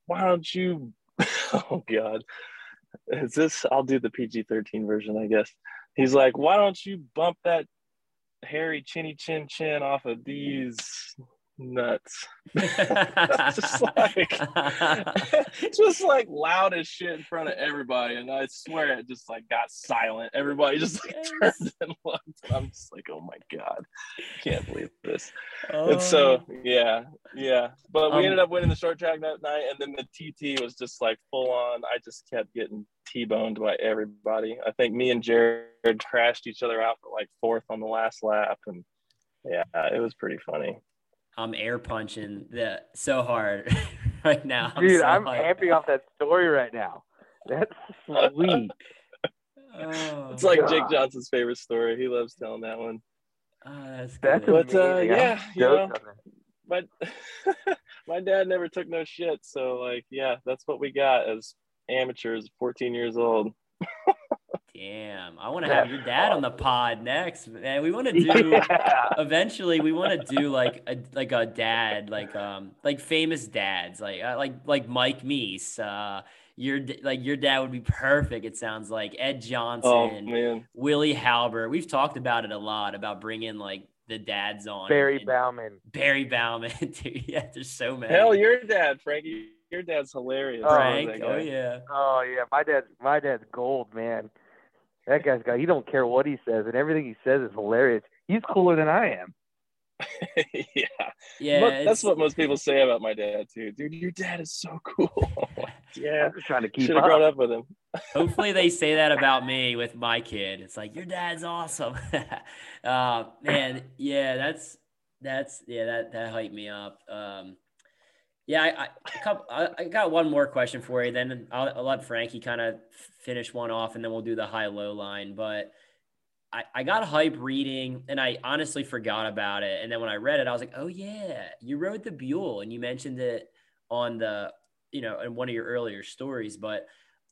why don't you, oh God, is this, I'll do the PG-13 version, I guess. He's like, why don't you bump that hairy chinny chin off of these nuts. just like loud as shit in front of everybody, and I swear it just like got silent. Everybody just like turned and looked. And I'm just like, oh my god, I can't believe this. Oh. And so yeah. But we ended up winning the short track that night, and then the TT was just like full on. I just kept getting T-boned by everybody. I think me and Jared crashed each other out for like fourth on the last lap, and yeah, it was pretty funny. I'm air punching that so hard right now. Dude, I'm amping off that story right now. That's sweet. Oh, it's like God. Jake Johnson's favorite story. He loves telling that one. Oh, that's but, yeah, you know, my dad never took no shit. So like, yeah, that's what we got as amateurs, 14 years old. Damn, I want to have your dad on the pod next, man. We want to do eventually. We want to do like a dad, like famous dads, like Mike Meese. Your dad would be perfect. It sounds like Ed Johnson, Willie Halbert. We've talked about it a lot about bringing like the dads on. Barry Bauman. Dude, yeah, there's so many. Hell, your dad, Frankie. Your dad's hilarious. Frank. Oh yeah. Oh yeah. My dad's gold, man. That guy's got, he don't care what he says, and everything he says is hilarious. He's cooler than I am. Yeah. But that's what most people say about my dad too. Dude, your dad is so cool. Yeah. I'm just trying to keep up. Should have grown up with him. Hopefully they say that about me with my kid. It's like, your dad's awesome. Man. Yeah. That hyped me up. Yeah, I got one more question for you. Then I'll let Frankie kind of finish one off, and then we'll do the high-low line. But I got hype reading, and I honestly forgot about it. And then when I read it, I was like, oh, yeah, you rode the Buell, and you mentioned it on the, you know, in one of your earlier stories. But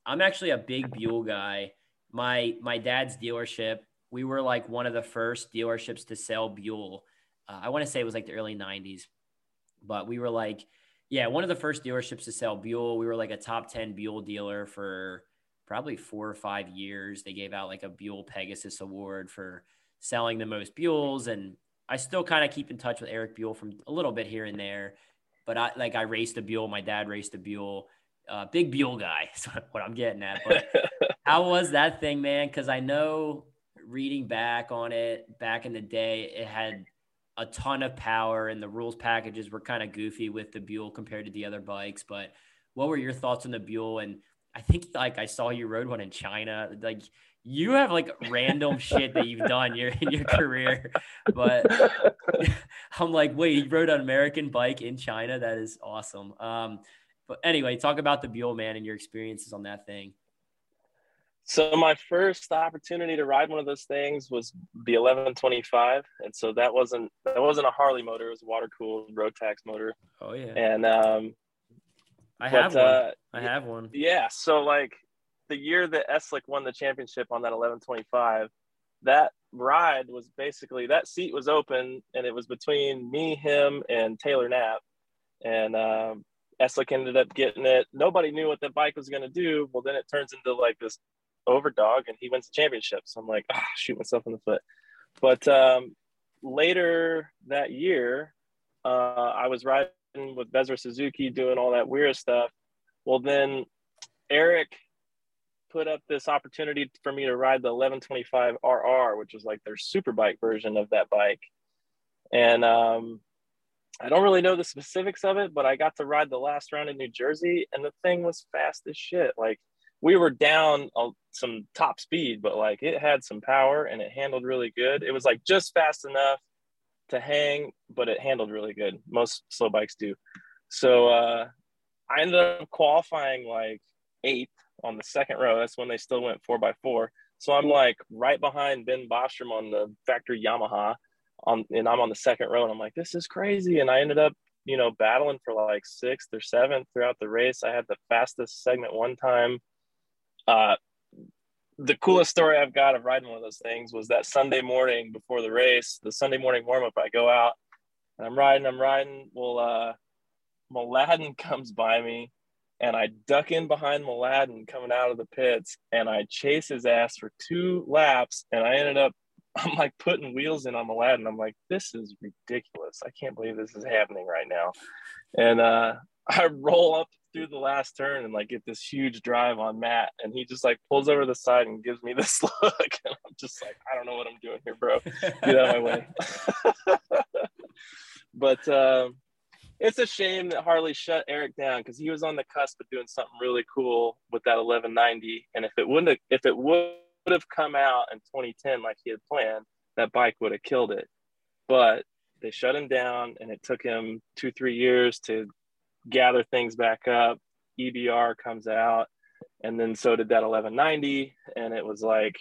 I'm actually a big Buell guy. My dad's dealership, we were like one of the first dealerships to sell Buell. I want to say it was like the early 90s, but we were like, yeah, one of the first dealerships to sell Buell. We were like a top 10 Buell dealer for probably 4 or 5 years. They gave out like a Buell Pegasus Award for selling the most Buells. And I still kind of keep in touch with Eric Buell from a little bit here and there. But I raced a Buell. My dad raced a Buell. Big Buell guy is what I'm getting at. But how was that thing, man? Because I know reading back on it, back in the day, it had – a ton of power, and the rules packages were kind of goofy with the Buell compared to the other bikes. But what were your thoughts on the Buell? And I think like I saw you rode one in China. Like you have like random shit that you've done in your career. But I'm like, wait, you rode an American bike in China? That is awesome. But anyway, talk about the Buell, man, and your experiences on that thing. So my first opportunity to ride one of those things was the 1125, and so that wasn't a Harley motor; it was a water-cooled Rotax motor. Oh yeah. And I have one. Yeah. So like the year that Eslick won the championship on that 1125, that ride was basically, that seat was open, and it was between me, him, and Taylor Knapp, and Eslick ended up getting it. Nobody knew what the bike was going to do. Well, then it turns into like this overdog, and he wins the championship. So I'm like, shoot myself in the foot. But later that year, I was riding with Bezra Suzuki doing all that weird stuff. Well, then Eric put up this opportunity for me to ride the 1125 RR, which was like their super bike version of that bike. And I don't really know the specifics of it, but I got to ride the last round in New Jersey, and the thing was fast as shit. Like, we were down some top speed, but like it had some power and it handled really good. It was like just fast enough to hang, but it handled really good. Most slow bikes do. So I ended up qualifying like 8th on the second row. That's when they still went 4x4. So I'm like right behind Ben Bostrom on the factory Yamaha, and I'm on the second row, and I'm like, this is crazy. And I ended up, you know, battling for like 6th or 7th throughout the race. I had the fastest segment one time. The coolest story I've got of riding one of those things was that Sunday morning before the race, the Sunday morning warm-up, I go out and I'm riding. Well, Maladen comes by me, and I duck in behind Maladen coming out of the pits, and I chase his ass for 2 laps, and I ended up I'm like putting wheels in on the Aladdin. I'm like, this is ridiculous. I can't believe this is happening right now. And I roll up through the last turn and like get this huge drive on Matt, and he just like pulls over to the side and gives me this look, and I'm just like, I don't know what I'm doing here, bro. Get out of my way. But it's a shame that Harley shut Eric down, because he was on the cusp of doing something really cool with that 1190, and if it would have come out in 2010 like he had planned, that bike would have killed it. But they shut him down, and it took him 2-3 years to gather things back up. EBR comes out, and then so did that 1190, and it was like,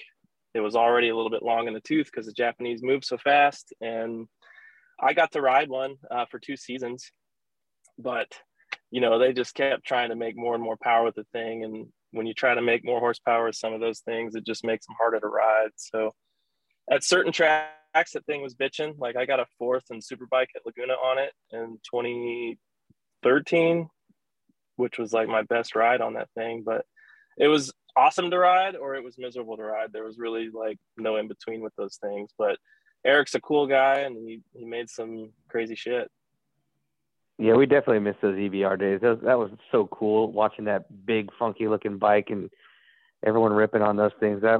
it was already a little bit long in the tooth because the Japanese moved so fast. And I got to ride one for 2 seasons, but you know, they just kept trying to make more and more power with the thing, and when you try to make more horsepower with some of those things, it just makes them harder to ride. So at certain tracks, that thing was bitching. Like I got a 4th in Superbike at Laguna on it in 2013, which was like my best ride on that thing. But it was awesome to ride, or it was miserable to ride. There was really like no in between with those things. But Eric's a cool guy, and he made some crazy shit. Yeah, we definitely miss those EBR days. That was so cool, watching that big funky looking bike and everyone ripping on those things. I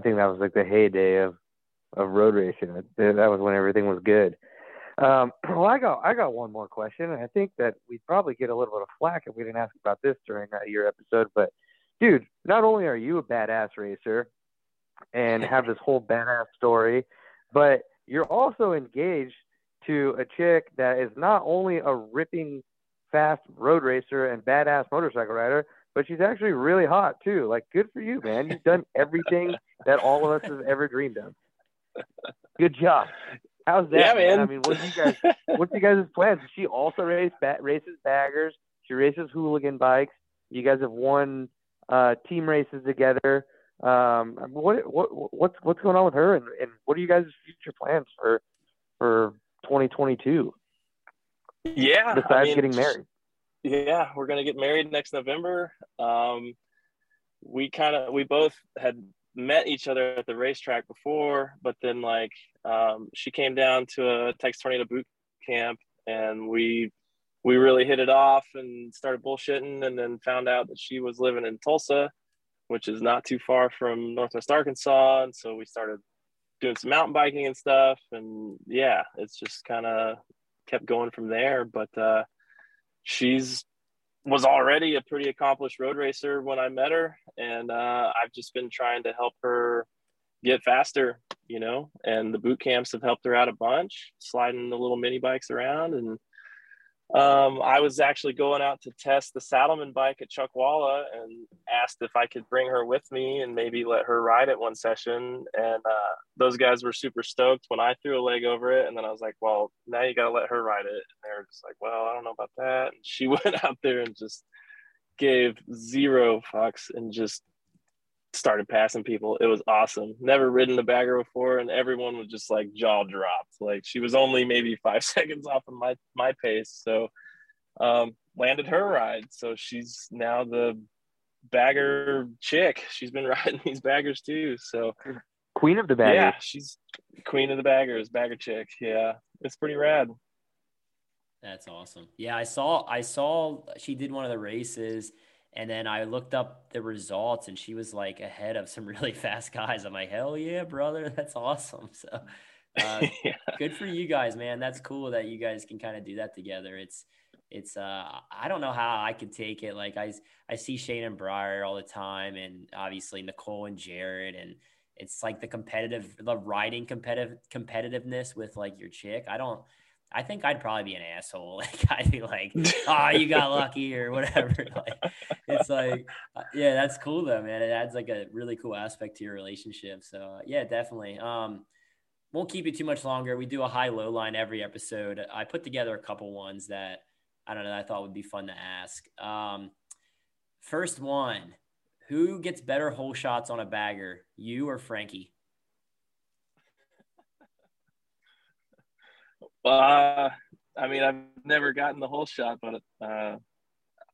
think that was like the heyday of road racing. That was when everything was good. Well, I got one more question, and I think that we'd probably get a little bit of flack if we didn't ask about this during your episode. But, dude, not only are you a badass racer and have this whole badass story, but you're also engaged to a chick that is not only a ripping fast road racer and badass motorcycle rider, but she's actually really hot too. Like, good for you, man. You've done everything that all of us have ever dreamed of. Good job. How's that? Yeah, man. I mean, what's you guys' plans? She also races baggers. She races hooligan bikes. You guys have won team races together. What's going on with her, and what are you guys' future plans for 2022? Yeah. Besides getting married. Yeah, we're gonna get married next November. We both had met each other at the racetrack before, but then like she came down to a Texas Tornado Boot Camp, and we really hit it off and started bullshitting, and then found out that she was living in Tulsa, which is not too far from Northwest Arkansas. And so we started doing some mountain biking and stuff, and yeah, it's just kind of kept going from there. But she was already a pretty accomplished road racer when I met her, and I've just been trying to help her get faster, you know, and the boot camps have helped her out a bunch, sliding the little mini bikes around. And I was actually going out to test the Saddleman bike at Chuckwalla, and asked if I could bring her with me and maybe let her ride it one session. And those guys were super stoked when I threw a leg over it. And then I was like, well, now you got to let her ride it. And they were just like, well, I don't know about that. And she went out there and just gave zero fucks and just started passing people. It was awesome. Never ridden a bagger before, and everyone was just like jaw dropped. Like, she was only maybe 5 seconds off of my pace. So landed her ride. So she's now the bagger chick. She's been riding these baggers too. So queen of the baggers. Yeah, she's queen of the baggers, bagger chick. Yeah, it's pretty rad. That's awesome. Yeah, I saw she did one of the races. And then I looked up the results, and she was like ahead of some really fast guys. I'm like, hell yeah, brother. That's awesome. So yeah. Good for you guys, man. That's cool that you guys can kind of do that together. It's I don't know how I could take it. Like I see Shane and Briar all the time, and obviously Nicole and Jared, and it's like the riding competitiveness with like your chick. I think I'd probably be an asshole. Like, I'd be like, oh, you got lucky or whatever. Like, it's like, yeah, that's cool though, man. It adds like a really cool aspect to your relationship. So yeah, definitely. Won't keep you too much longer. We do a high-low line every episode. I put together a couple ones that I thought would be fun to ask. First one, who gets better hole shots on a bagger, you or Frankie? I've never gotten the whole shot, but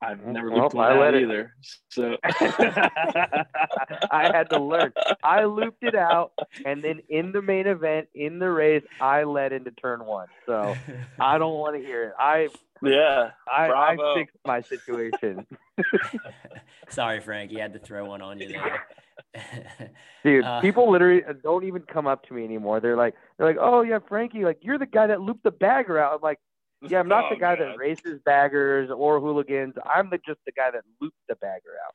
I've never looked one out either. So I had to learn. I looped it out, and then in the main event, in the race, I led into turn one. So I don't want to hear it. I fixed my situation. Sorry, Frank. You had to throw one on you there. Dude, people literally don't even come up to me anymore. They're like, oh yeah, Frankie, like you're the guy that looped the bagger out. I'm like, yeah, I'm not the guy that races baggers or hooligans. I'm just the guy that looped the bagger out.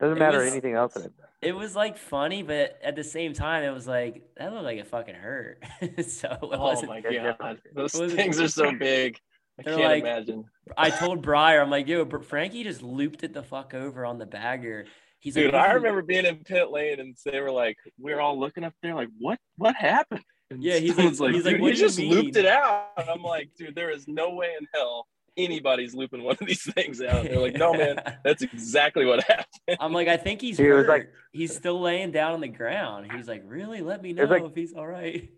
Doesn't matter anything else in it. It was like funny, but at the same time, it was like that looked like it fucking hurt. So it wasn't. Oh my god, those things are so big. I can't imagine. I told Briar, I'm like, yo, Frankie just looped it the fuck over on the bagger. He's dude, like, I remember being in pit lane and they were like, we're all looking up there, like, what happened? And yeah, he's like, dude, he just looped it out. And I'm like, dude, there is no way in hell anybody's looping one of these things out. And they're like, no, man, that's exactly what happened. I'm like, I think he hurt. Was like, he's still laying down on the ground. He's like, really? Let me know if he's all right. It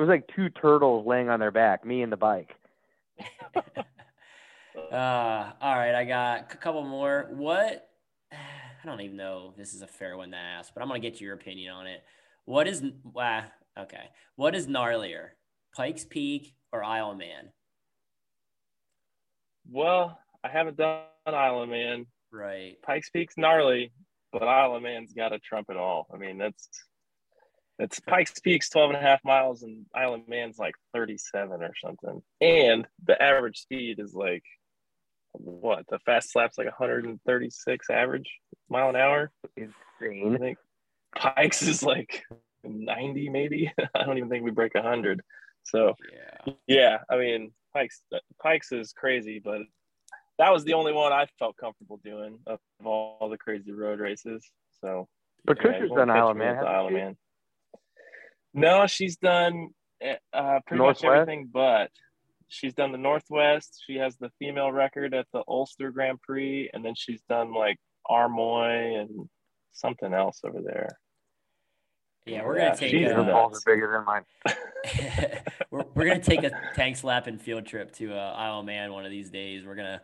was like two turtles laying on their back, me and the bike. All right, I got a couple more. What? I don't even know if this is a fair one to ask, but I'm going to get your opinion on it. What is gnarlier, Pikes Peak or Isle Man? Well, I haven't done Isle Man. Right. Pikes Peak's gnarly, but Isle Man's got to trump it all. I mean, that's Pikes Peak's 12.5 miles and Isle Man's like 37 or something. And the average speed is like, what, the fast slap's like 136 average mile an hour? Insane. I think Pikes is like 90 maybe. I don't even think we break 100. So yeah, I mean Pikes is crazy, but that was the only one I felt comfortable doing of all the crazy road races. So Patricia's done Isle Man. No, she's done pretty much everything, but she's done the Northwest. She has the female record at the Ulster Grand Prix, and then she's done like Armoy and something else over there. Yeah, we're gonna take. Her balls are bigger than mine. we're gonna take a tank slap and field trip to Isle Man one of these days. We're gonna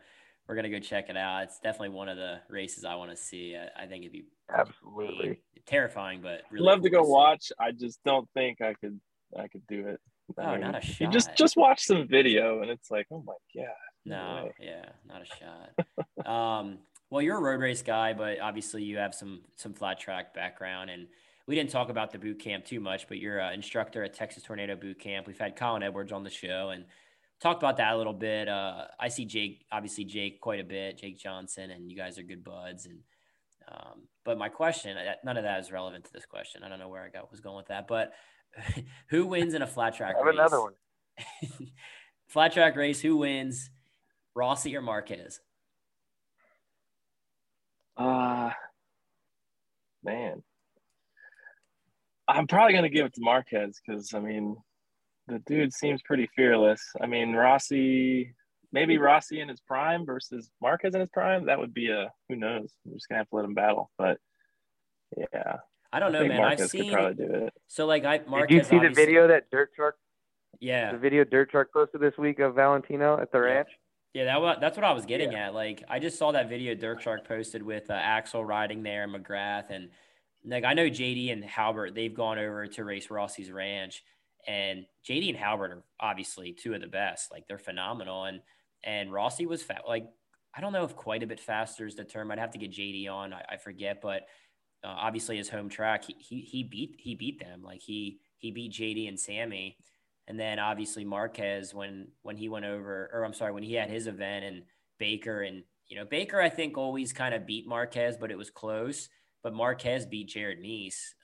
go check it out. It's definitely one of the races I want to see. I think it'd be absolutely terrifying, but really love to go watch. I just don't think I could do it. Oh, not a shot. You just watch some video, and it's like, oh my god. No, yeah, not a shot. Well, you're a road race guy, but obviously you have some flat track background, and we didn't talk about the boot camp too much, but you're an instructor at Texas Tornado Boot Camp. We've had Colin Edwards on the show and talked about that a little bit. I see Jake quite a bit, Jake Johnson, and you guys are good buds. And but my question, none of that is relevant to this question. I don't know where was going with that, but who wins in a flat track race? Another one. Flat track race, who wins, Rossi or Marquez? Man. I'm probably going to give it to Marquez because, I mean, the dude seems pretty fearless. I mean, Rossi in his prime versus Marquez in his prime, that would be who knows. We're just going to have to let him battle. But, yeah. I don't know, man. Marquez I've seen – probably do it. So, like, Marquez – did you see the video that Dirt Shark – yeah. The video Dirt Shark posted this week of Valentino at the ranch? Yeah, that's what I was getting at. Like, I just saw that video Dirt Shark posted with Axel riding there and McGrath and – like, I know JD and Halbert, they've gone over to race Rossi's ranch, and JD and Halbert are obviously two of the best. Like, they're phenomenal. And Rossi was like, I don't know if quite a bit faster is the term. I'd have to get JD on. I forget, but obviously his home track, he beat them. Like, he beat JD and Sammy. And then obviously Marquez, when he went over, or I'm sorry, when he had his event, and Baker, and, you know, Baker, I think always kind of beat Marquez, but it was close. But Marquez beat Jared Meese.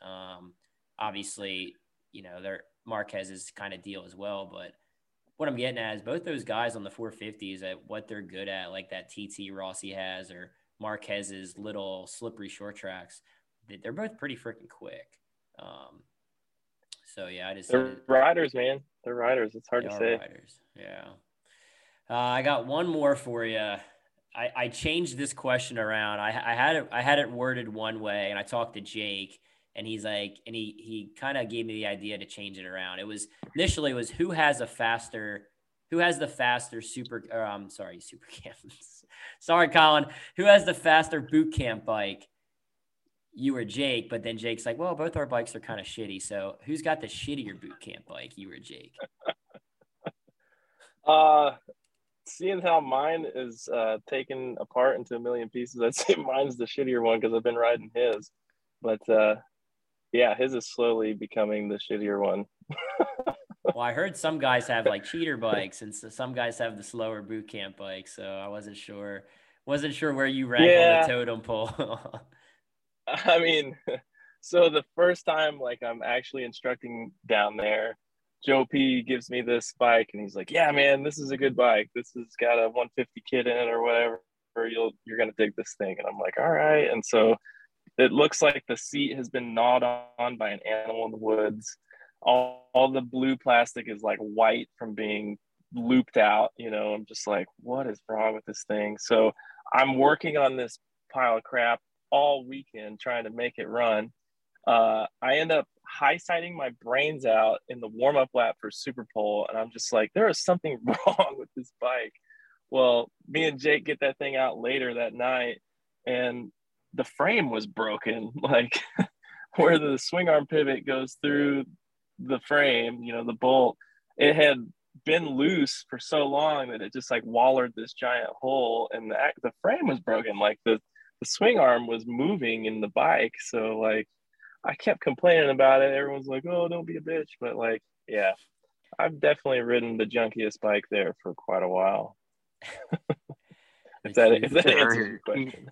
Obviously, you know, they're Marquez's kind of deal as well. But what I'm getting at is both those guys on the 450s at what they're good at, like that TT Rossi has or Marquez's little slippery short tracks. They're both pretty freaking quick. So, yeah, I just – they're riders, man. They're riders. It's hard to say. Riders. Yeah. I got one more for you. I changed this question around. I had it worded one way, and I talked to Jake, and he's like, and he kind of gave me the idea to change it around. It was who has a faster who has the faster who has the faster boot camp bike, you or Jake? But then Jake's like, well, both our bikes are kind of shitty. So who's got the shittier boot camp bike, you or Jake? Seeing how mine is taken apart into a million pieces, I'd say mine's the shittier one because I've been riding his. But yeah, his is slowly becoming the shittier one. Well, I heard some guys have like cheater bikes, and so some guys have the slower boot camp bike. So I wasn't sure where you rank on the totem pole. I mean, so the first time, like, I'm actually instructing down there, Joe P gives me this bike and he's like, yeah, man, this is a good bike. This has got a 150 kit in it or whatever. You're going to dig this thing. And I'm like, all right. And so it looks like the seat has been gnawed on by an animal in the woods. All the blue plastic is like white from being looped out. You know, I'm just like, what is wrong with this thing? So I'm working on this pile of crap all weekend trying to make it run. I end up high-siding my brains out in the warm-up lap for Super Pole, and I'm just like, there is something wrong with this bike. Well, me and Jake get that thing out later that night, and the frame was broken, like where the swing arm pivot goes through the frame, you know, the bolt, it had been loose for so long that it just like wallered this giant hole, and the frame was broken, like the swing arm was moving in the bike. So like I kept complaining about it. Everyone's like, oh, don't be a bitch. But like, yeah, I've definitely ridden the junkiest bike there for quite a while. if that answers your question.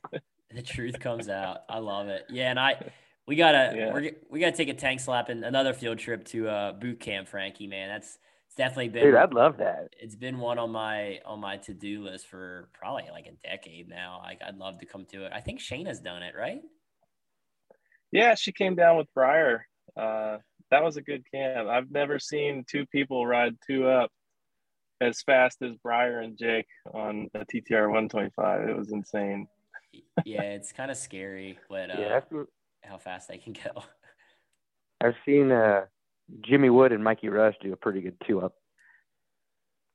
The truth comes out. I love it. Yeah. And we gotta take a tank slap and another field trip to boot camp, Frankie, man. It's definitely been, dude, I'd love that. It's been one on my to-do list for probably like a decade now. I'd love to come to it. I think Shayna's done it, right? Yeah, she came down with Briar. That was a good camp. I've never seen two people ride two up as fast as Briar and Jake on a TTR 125. It was insane. Yeah, it's kind of scary, but how fast they can go. I've seen Jimmy Wood and Mikey Rush do a pretty good two up.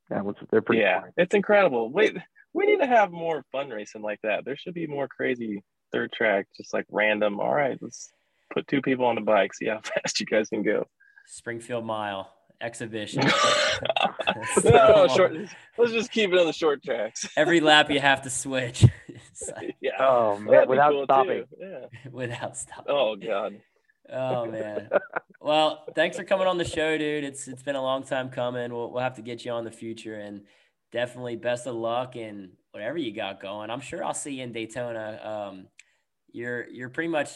They're pretty. Yeah, fun. It's incredible. Wait, we need to have more fun racing like that. There should be more crazy third track, just like random. All right, let's put two people on the bike, see how fast you guys can go. Springfield Mile exhibition. Let's just keep it on the short tracks. Every lap you have to switch. Like, yeah. Oh man, without cool stopping. Yeah. Without stopping. Oh god. Oh man. Well, thanks for coming on the show, dude. It's been a long time coming. We'll have to get you on the future, and definitely best of luck in whatever you got going. I'm sure I'll see you in Daytona. You're pretty much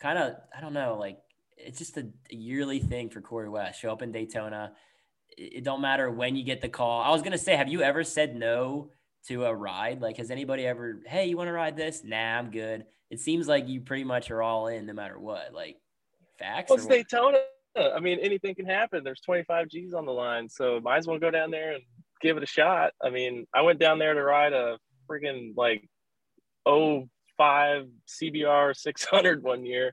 kind of, I don't know, like it's just a yearly thing for Cory West. Show up in Daytona. It don't matter when you get the call. I was going to say, have you ever said no to a ride? Like, has anybody ever, hey, you want to ride this? Nah, I'm good. It seems like you pretty much are all in no matter what, like facts. Well, it's Daytona. I mean, anything can happen. There's 25 G's on the line. So might as well go down there and give it a shot. I mean, I went down there to ride a freaking like 05 CBR 600 one year.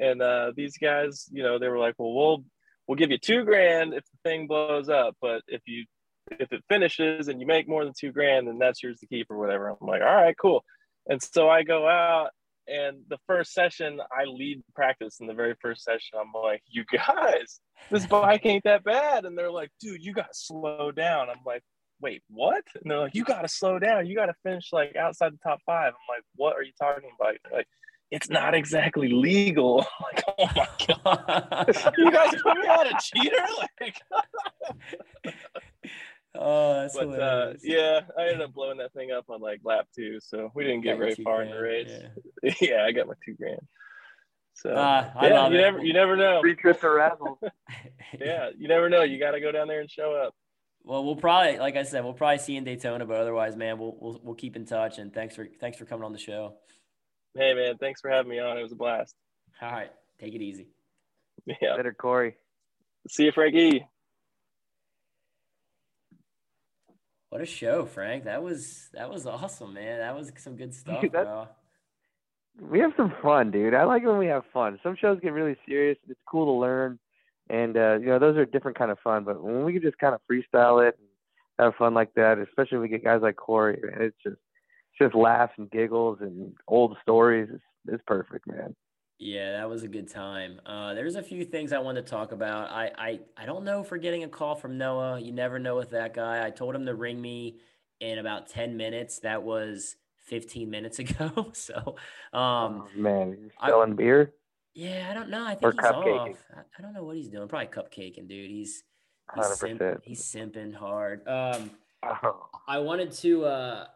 And these guys, you know, they were like, well, we'll give you $2,000 if the thing blows up. But if it finishes and you make more than $2,000, then that's yours to keep or whatever. I'm like, all right, cool. And so I go out, and the first session I lead practice. In the very first session, I'm like, you guys, this bike ain't that bad. And they're like, dude, you got to slow down. I'm like, wait, what? And they're like, you got to slow down. You got to finish like outside the top five. I'm like, what are you talking about? They're like, it's not exactly legal. I'm like, oh my God. You guys put me on a cheater? Like, oh, that's hilarious. Yeah, I ended up blowing that thing up on like lap 2, so we didn't get very far in the race. Yeah. Yeah, I got my $2,000. So you never know. Free trip to Razzle. Yeah, you never know. You got to go down there and show up. Well, we'll probably, like I said, we'll probably see you in Daytona, but otherwise, man, we'll keep in touch. And thanks for coming on the show. Hey man, thanks for having me on. It was a blast. All right, take it easy. Yeah, later, Cory. See you, Frankie. What a show, Frank. That was awesome, man. That was some good stuff, dude, bro. We have some fun, dude. I like when we have fun. Some shows get really serious. It's cool to learn, and you know, those are different kind of fun. But when we can just kind of freestyle it and have fun like that, especially if we get guys like Cory, man. It's just laughs and giggles and old stories. It's perfect, man. Yeah, that was a good time. There's a few things I want to talk about. I don't know if we're getting a call from Noah. You never know with that guy. I told him to ring me in about 10 minutes. That was 15 minutes ago. So, oh, man, you're selling beer? Yeah, I don't know. I think he's off. I don't know what he's doing. Probably cupcaking, dude. He's simping hard. I wanted to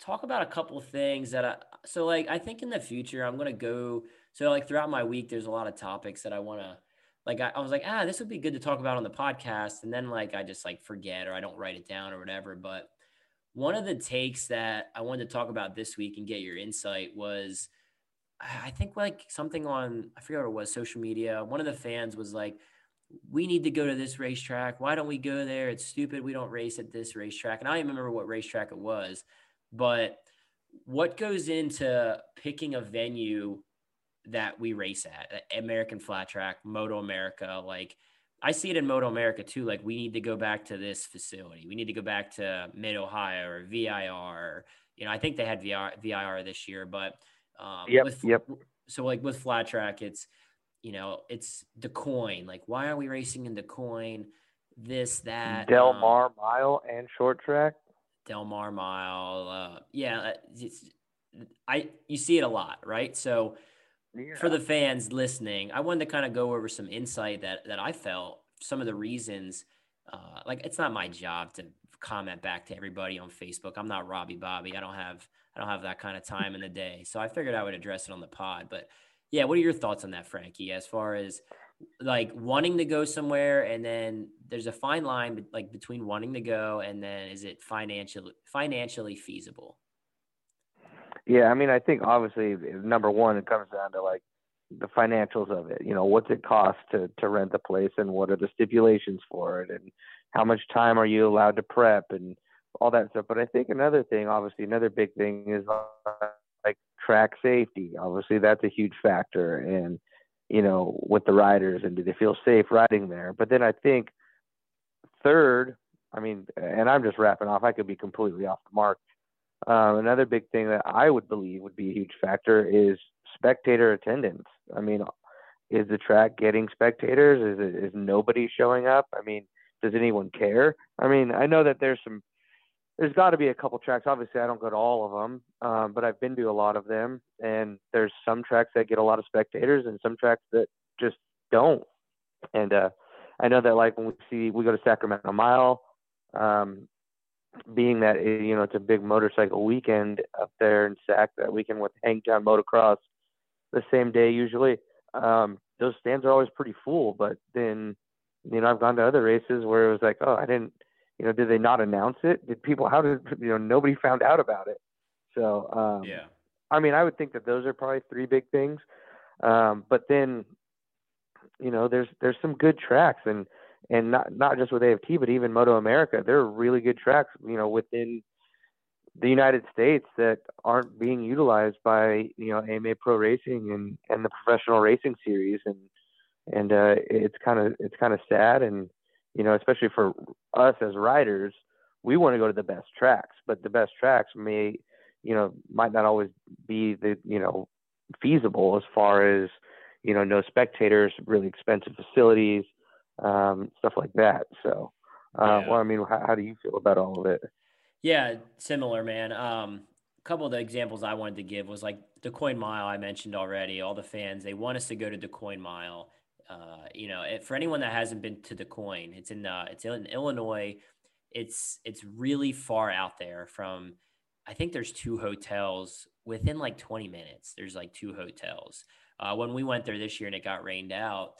talk about a couple of things that I think in the future I'm going to go. So like throughout my week, there's a lot of topics that I want to, like, I was like, this would be good to talk about on the podcast. And then like, I just like forget, or I don't write it down or whatever. But one of the takes that I wanted to talk about this week and get your insight was, I think like something on, I forget what it was, social media. One of the fans was like, we need to go to this racetrack. Why don't we go there? It's stupid. We don't race at this racetrack. And I don't remember what racetrack it was, but what goes into picking a venue that we race at? American Flat Track, Moto America. Like I see it in Moto America too. Like we need to go back to this facility. We need to go back to Mid Ohio or VIR. You know, I think they had VIR this year, but so like with Flat Track, it's, you know, it's the coin. Like, why are we racing in the coin? This, that. Del Mar Mile and short track. Del Mar Mile. Yeah. You see it a lot, right? So yeah. For the fans listening, I wanted to kind of go over some insight that I felt, some of the reasons, like it's not my job to comment back to everybody on Facebook. I'm not Robbie Bobby. I don't have that kind of time in the day. So I figured I would address it on the pod, but yeah, what are your thoughts on that, Frankie, as far as like wanting to go somewhere? And then there's a fine line like between wanting to go and then is it financially feasible? Yeah, I mean, I think obviously number one, it comes down to like the financials of it. You know, what's it cost to rent the place and what are the stipulations for it and how much time are you allowed to prep and all that stuff. But I think another thing, obviously another big thing is like track safety. Obviously that's a huge factor, and you know, with the riders and do they feel safe riding there? But then I think third, I mean, and I'm just wrapping off, I could be completely off the mark. Another big thing that I would believe would be a huge factor is spectator attendance. I mean, is the track getting spectators? Is nobody showing up? I mean, does anyone care? I mean, I know that there's got to be a couple tracks. Obviously, I don't go to all of them, but I've been to a lot of them. And there's some tracks that get a lot of spectators and some tracks that just don't. And I know that like when we go to Sacramento Mile, being that, you know, it's a big motorcycle weekend up there in Sac, that weekend with Hangtown Motocross the same day usually. Those stands are always pretty full, but then, you know, I've gone to other races where it was like, oh, I didn't, you know, did they not announce it? Nobody found out about it. So, yeah, I mean, I would think that those are probably three big things. But then, you know, there's some good tracks and not just with AFT, but even Moto America, there are really good tracks, you know, within the United States that aren't being utilized by, you know, AMA Pro Racing and the Professional Racing Series. And it's kind of sad. And, you know, especially for us as riders, we want to go to the best tracks, but the best tracks might not always be feasible as far as, you know, no spectators, really expensive facilities, stuff like that. So, yeah. Well, I mean, how do you feel about all of it? Yeah, similar, man. A couple of the examples I wanted to give was like the Coin Mile I mentioned already. All the fans, they want us to go to the Coin Mile. You know, for anyone that hasn't been to the Coin, it's in Illinois. It's really far out there from, I think there's two hotels within like 20 minutes. There's like two hotels. When we went there this year and it got rained out,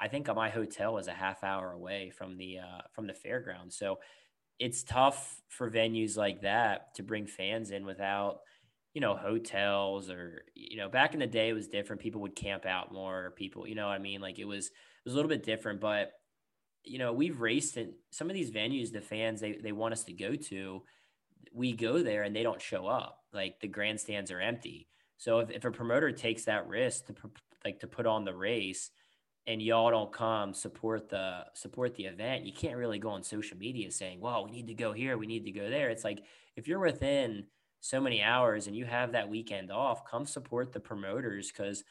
I think my hotel was a half hour away from the fairground. So it's tough for venues like that to bring fans in without, you know, hotels or, you know, back in the day it was different. People would camp out more, people, you know what I mean? Like it was a little bit different, but you know, we've raced in some of these venues, the fans, they want us to go to, we go there and they don't show up. Like the grandstands are empty. So if a promoter takes that risk to put on the race, and y'all don't come support the event, you can't really go on social media saying, well, we need to go here, we need to go there. It's like, if you're within so many hours and you have that weekend off, come support the promoters, because,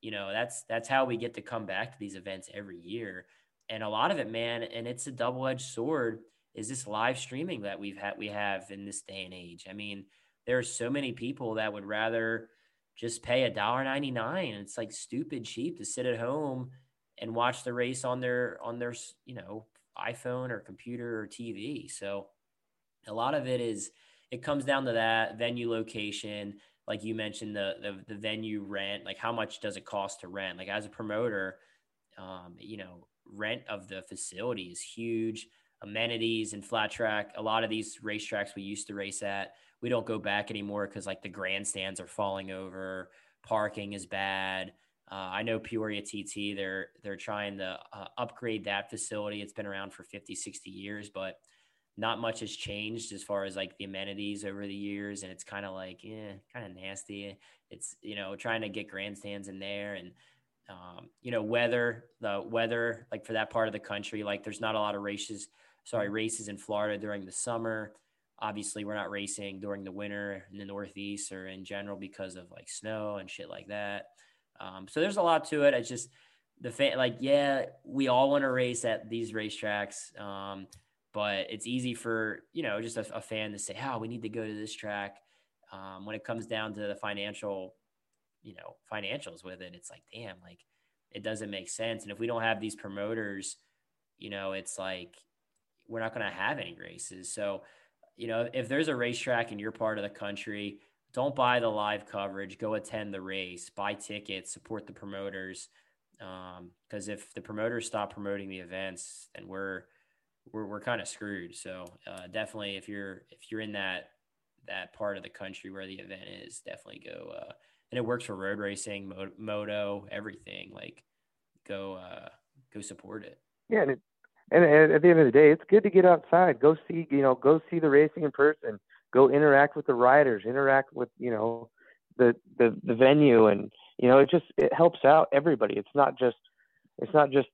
you know, that's how we get to come back to these events every year. And a lot of it, man, and it's a double-edged sword, is this live streaming that we have in this day and age. I mean, there are so many people that would rather just pay $1.99. It's like stupid cheap to sit at home and watch the race on their, you know, iPhone or computer or TV. So a lot of it is, it comes down to that venue location. Like you mentioned, the venue rent, like how much does it cost to rent? Like as a promoter, you know, rent of the facility is huge. Amenities and flat track, a lot of these racetracks we used to race at, we don't go back anymore because like the grandstands are falling over, parking is bad. I know Peoria TT, they're trying to upgrade that facility. It's been around for 50-60 years, but not much has changed as far as like the amenities over the years. And it's kind of like, kind of nasty. It's, you know, trying to get grandstands in there, and you know, the weather, like for that part of the country, like there's not a lot of races in Florida during the summer. Obviously we're not racing during the winter in the Northeast or in general because of like snow and shit like that. So there's a lot to it. It's just the fan, like, yeah, we all want to race at these racetracks. But it's easy for, you know, just a fan to say, oh, we need to go to this track. When it comes down to the financials with it, it's like, damn, like it doesn't make sense. And if we don't have these promoters, you know, it's like, we're not going to have any races. So, you know, if there's a racetrack in your part of the country, don't buy the live coverage, go attend the race, buy tickets, support the promoters. Cause if the promoters stop promoting the events, then we're kind of screwed. So, definitely if you're in that part of the country where the event is, definitely go, and it works for road racing, moto, everything. Like, go support it. Yeah, and at the end of the day, it's good to get outside. Go see the racing in person. Go interact with the riders. Interact with, you know, the venue, and you know, it helps out everybody. It's not just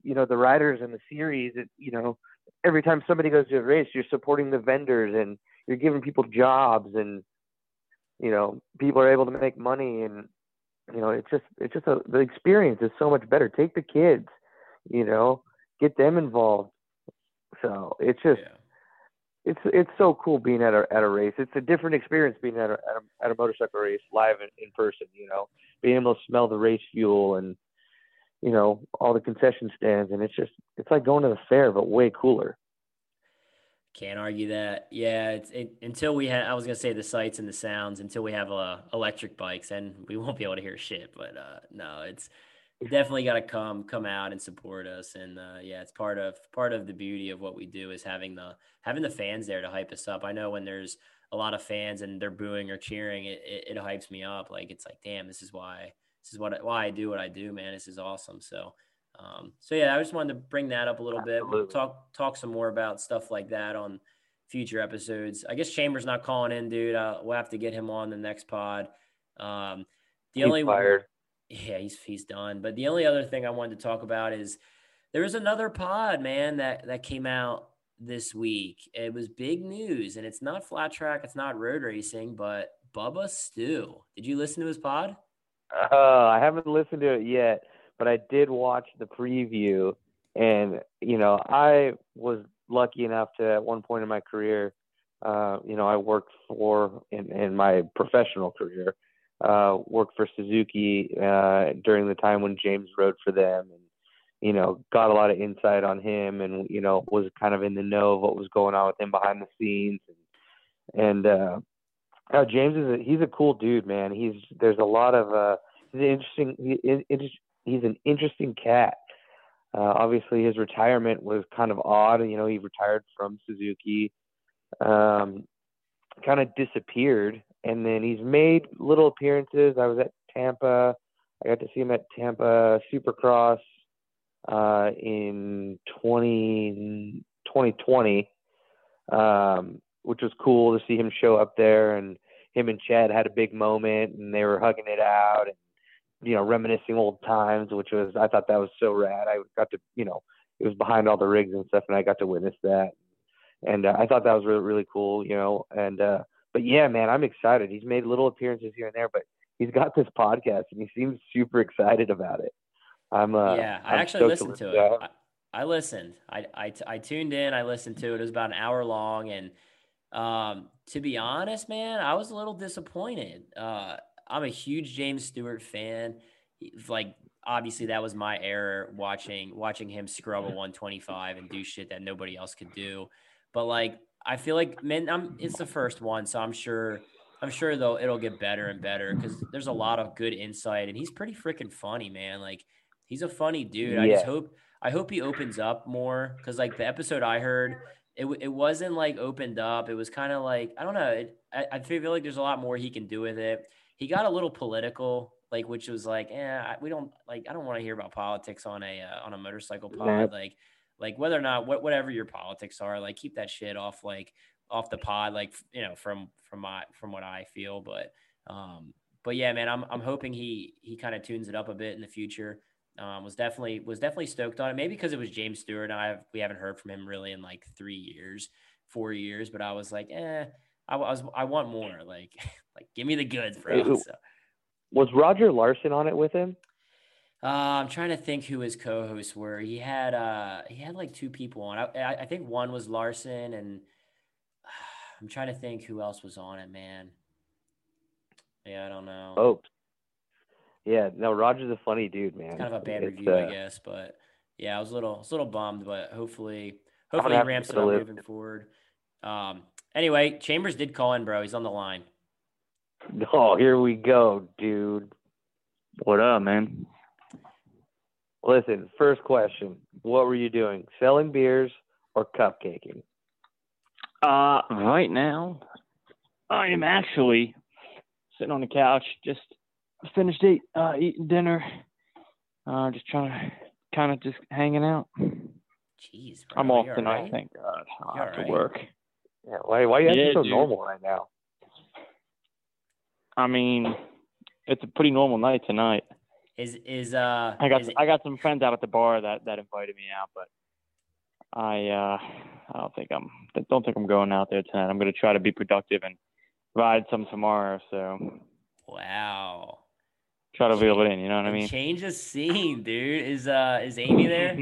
you know, the riders and the series. It, you know, every time somebody goes to a race, you're supporting the vendors and you're giving people jobs, and you know, people are able to make money, and, you know, it's just the experience is so much better. Take the kids, you know, get them involved. So it's just, yeah. It's so cool being at a race. It's a different experience being at a motorcycle race live in person, you know, being able to smell the race fuel and, you know, all the concession stands. And it's like going to the fair, but way cooler. Can't argue that. Yeah, I was gonna say the sights and the sounds until we have electric bikes, and we won't be able to hear shit. But no, it's definitely got to come out and support us. And yeah, it's part of the beauty of what we do is having the fans there to hype us up. I know when there's a lot of fans and they're booing or cheering, it hypes me up. Like it's like, damn, this is why I do what I do, man. This is awesome. So. So yeah, I just wanted to bring that up a little bit. We'll talk some more about stuff like that on future episodes. I guess Chambers not calling in, dude. We'll have to get him on the next pod. He's done. But the only other thing I wanted to talk about is there was another pod, man, that came out this week. It was big news, and it's not flat track, it's not road racing, but Bubba Stew. Did you listen to his pod? I haven't listened to it yet. But I did watch the preview, and, you know, I was lucky enough to, at one point in my career, you know, I worked for, in my professional career, worked for Suzuki during the time when James rode for them, and, you know, got a lot of insight on him, and, you know, was kind of in the know of what was going on with him behind the scenes. And how James he's a cool dude, man. There's a lot of, he's an interesting cat. Obviously, his retirement was kind of odd. You know, he retired from Suzuki, kind of disappeared, and then he's made little appearances. I was at Tampa. I got to see him at Tampa Supercross in 2020, which was cool to see him show up there. And him and Chad had a big moment, and they were hugging it out. And you know, reminiscing old times, which was, I thought that was so rad. I got to, you know, it was behind all the rigs and stuff, and I got to witness that. And I thought that was really, really cool, you know. And but yeah, man, I'm excited. He's made little appearances here and there, but he's got this podcast, and he seems super excited about it. I actually listened to it. I listened. I tuned in. I listened to it. It was about an hour long, and to be honest, man, I was a little disappointed. I'm a huge James Stewart fan. Like, obviously, that was my error watching him scrub a 125 and do shit that nobody else could do. But like, I feel like, man, it's the first one, so I'm sure though it'll get better and better, because there's a lot of good insight, and he's pretty freaking funny, man. Like, he's a funny dude. Yeah. I hope he opens up more, because like the episode I heard, it wasn't like opened up. It was kind of like, I don't know. I feel like there's a lot more he can do with it. He got a little political, like, which was like, I don't want to hear about politics on a motorcycle pod. Yeah. Like whether or not, whatever your politics are, like, keep that shit off the pod, like, you know, from what I feel. But yeah, man, I'm hoping he kind of tunes it up a bit in the future. Was definitely stoked on it, maybe because it was James Stewart, and we haven't heard from him really in like 4 years, but I was like, I want more, like give me the goods, bro. So, was Roger Larson on it with him? I'm trying to think who his co-hosts were. He had like two people on. I think one was Larson, and I'm trying to think who else was on it, man. Yeah, I don't know. Oh. Yeah, no, Roger's a funny dude, man. It's kind of a bad review, I guess, but yeah, I was a little bummed, but hopefully he ramps it up moving forward. Anyway, Chambers did call in, bro. He's on the line. Oh, here we go, dude. What up, man? Listen, first question: what were you doing, selling beers or cupcaking? Right now, I am actually sitting on the couch, just finished eating dinner, just trying to kind of just hanging out. Jeez, bro, I'm off tonight, right? Thank God. I have to work. Yeah, why are you acting so normal right now? I mean, it's a pretty normal night tonight. I got some friends out at the bar that invited me out, but I don't think I'm going out there tonight. I'm going to try to be productive and ride some tomorrow. So wow. Try to reel it in, you know what I mean? Change the scene, dude. Is Amy there?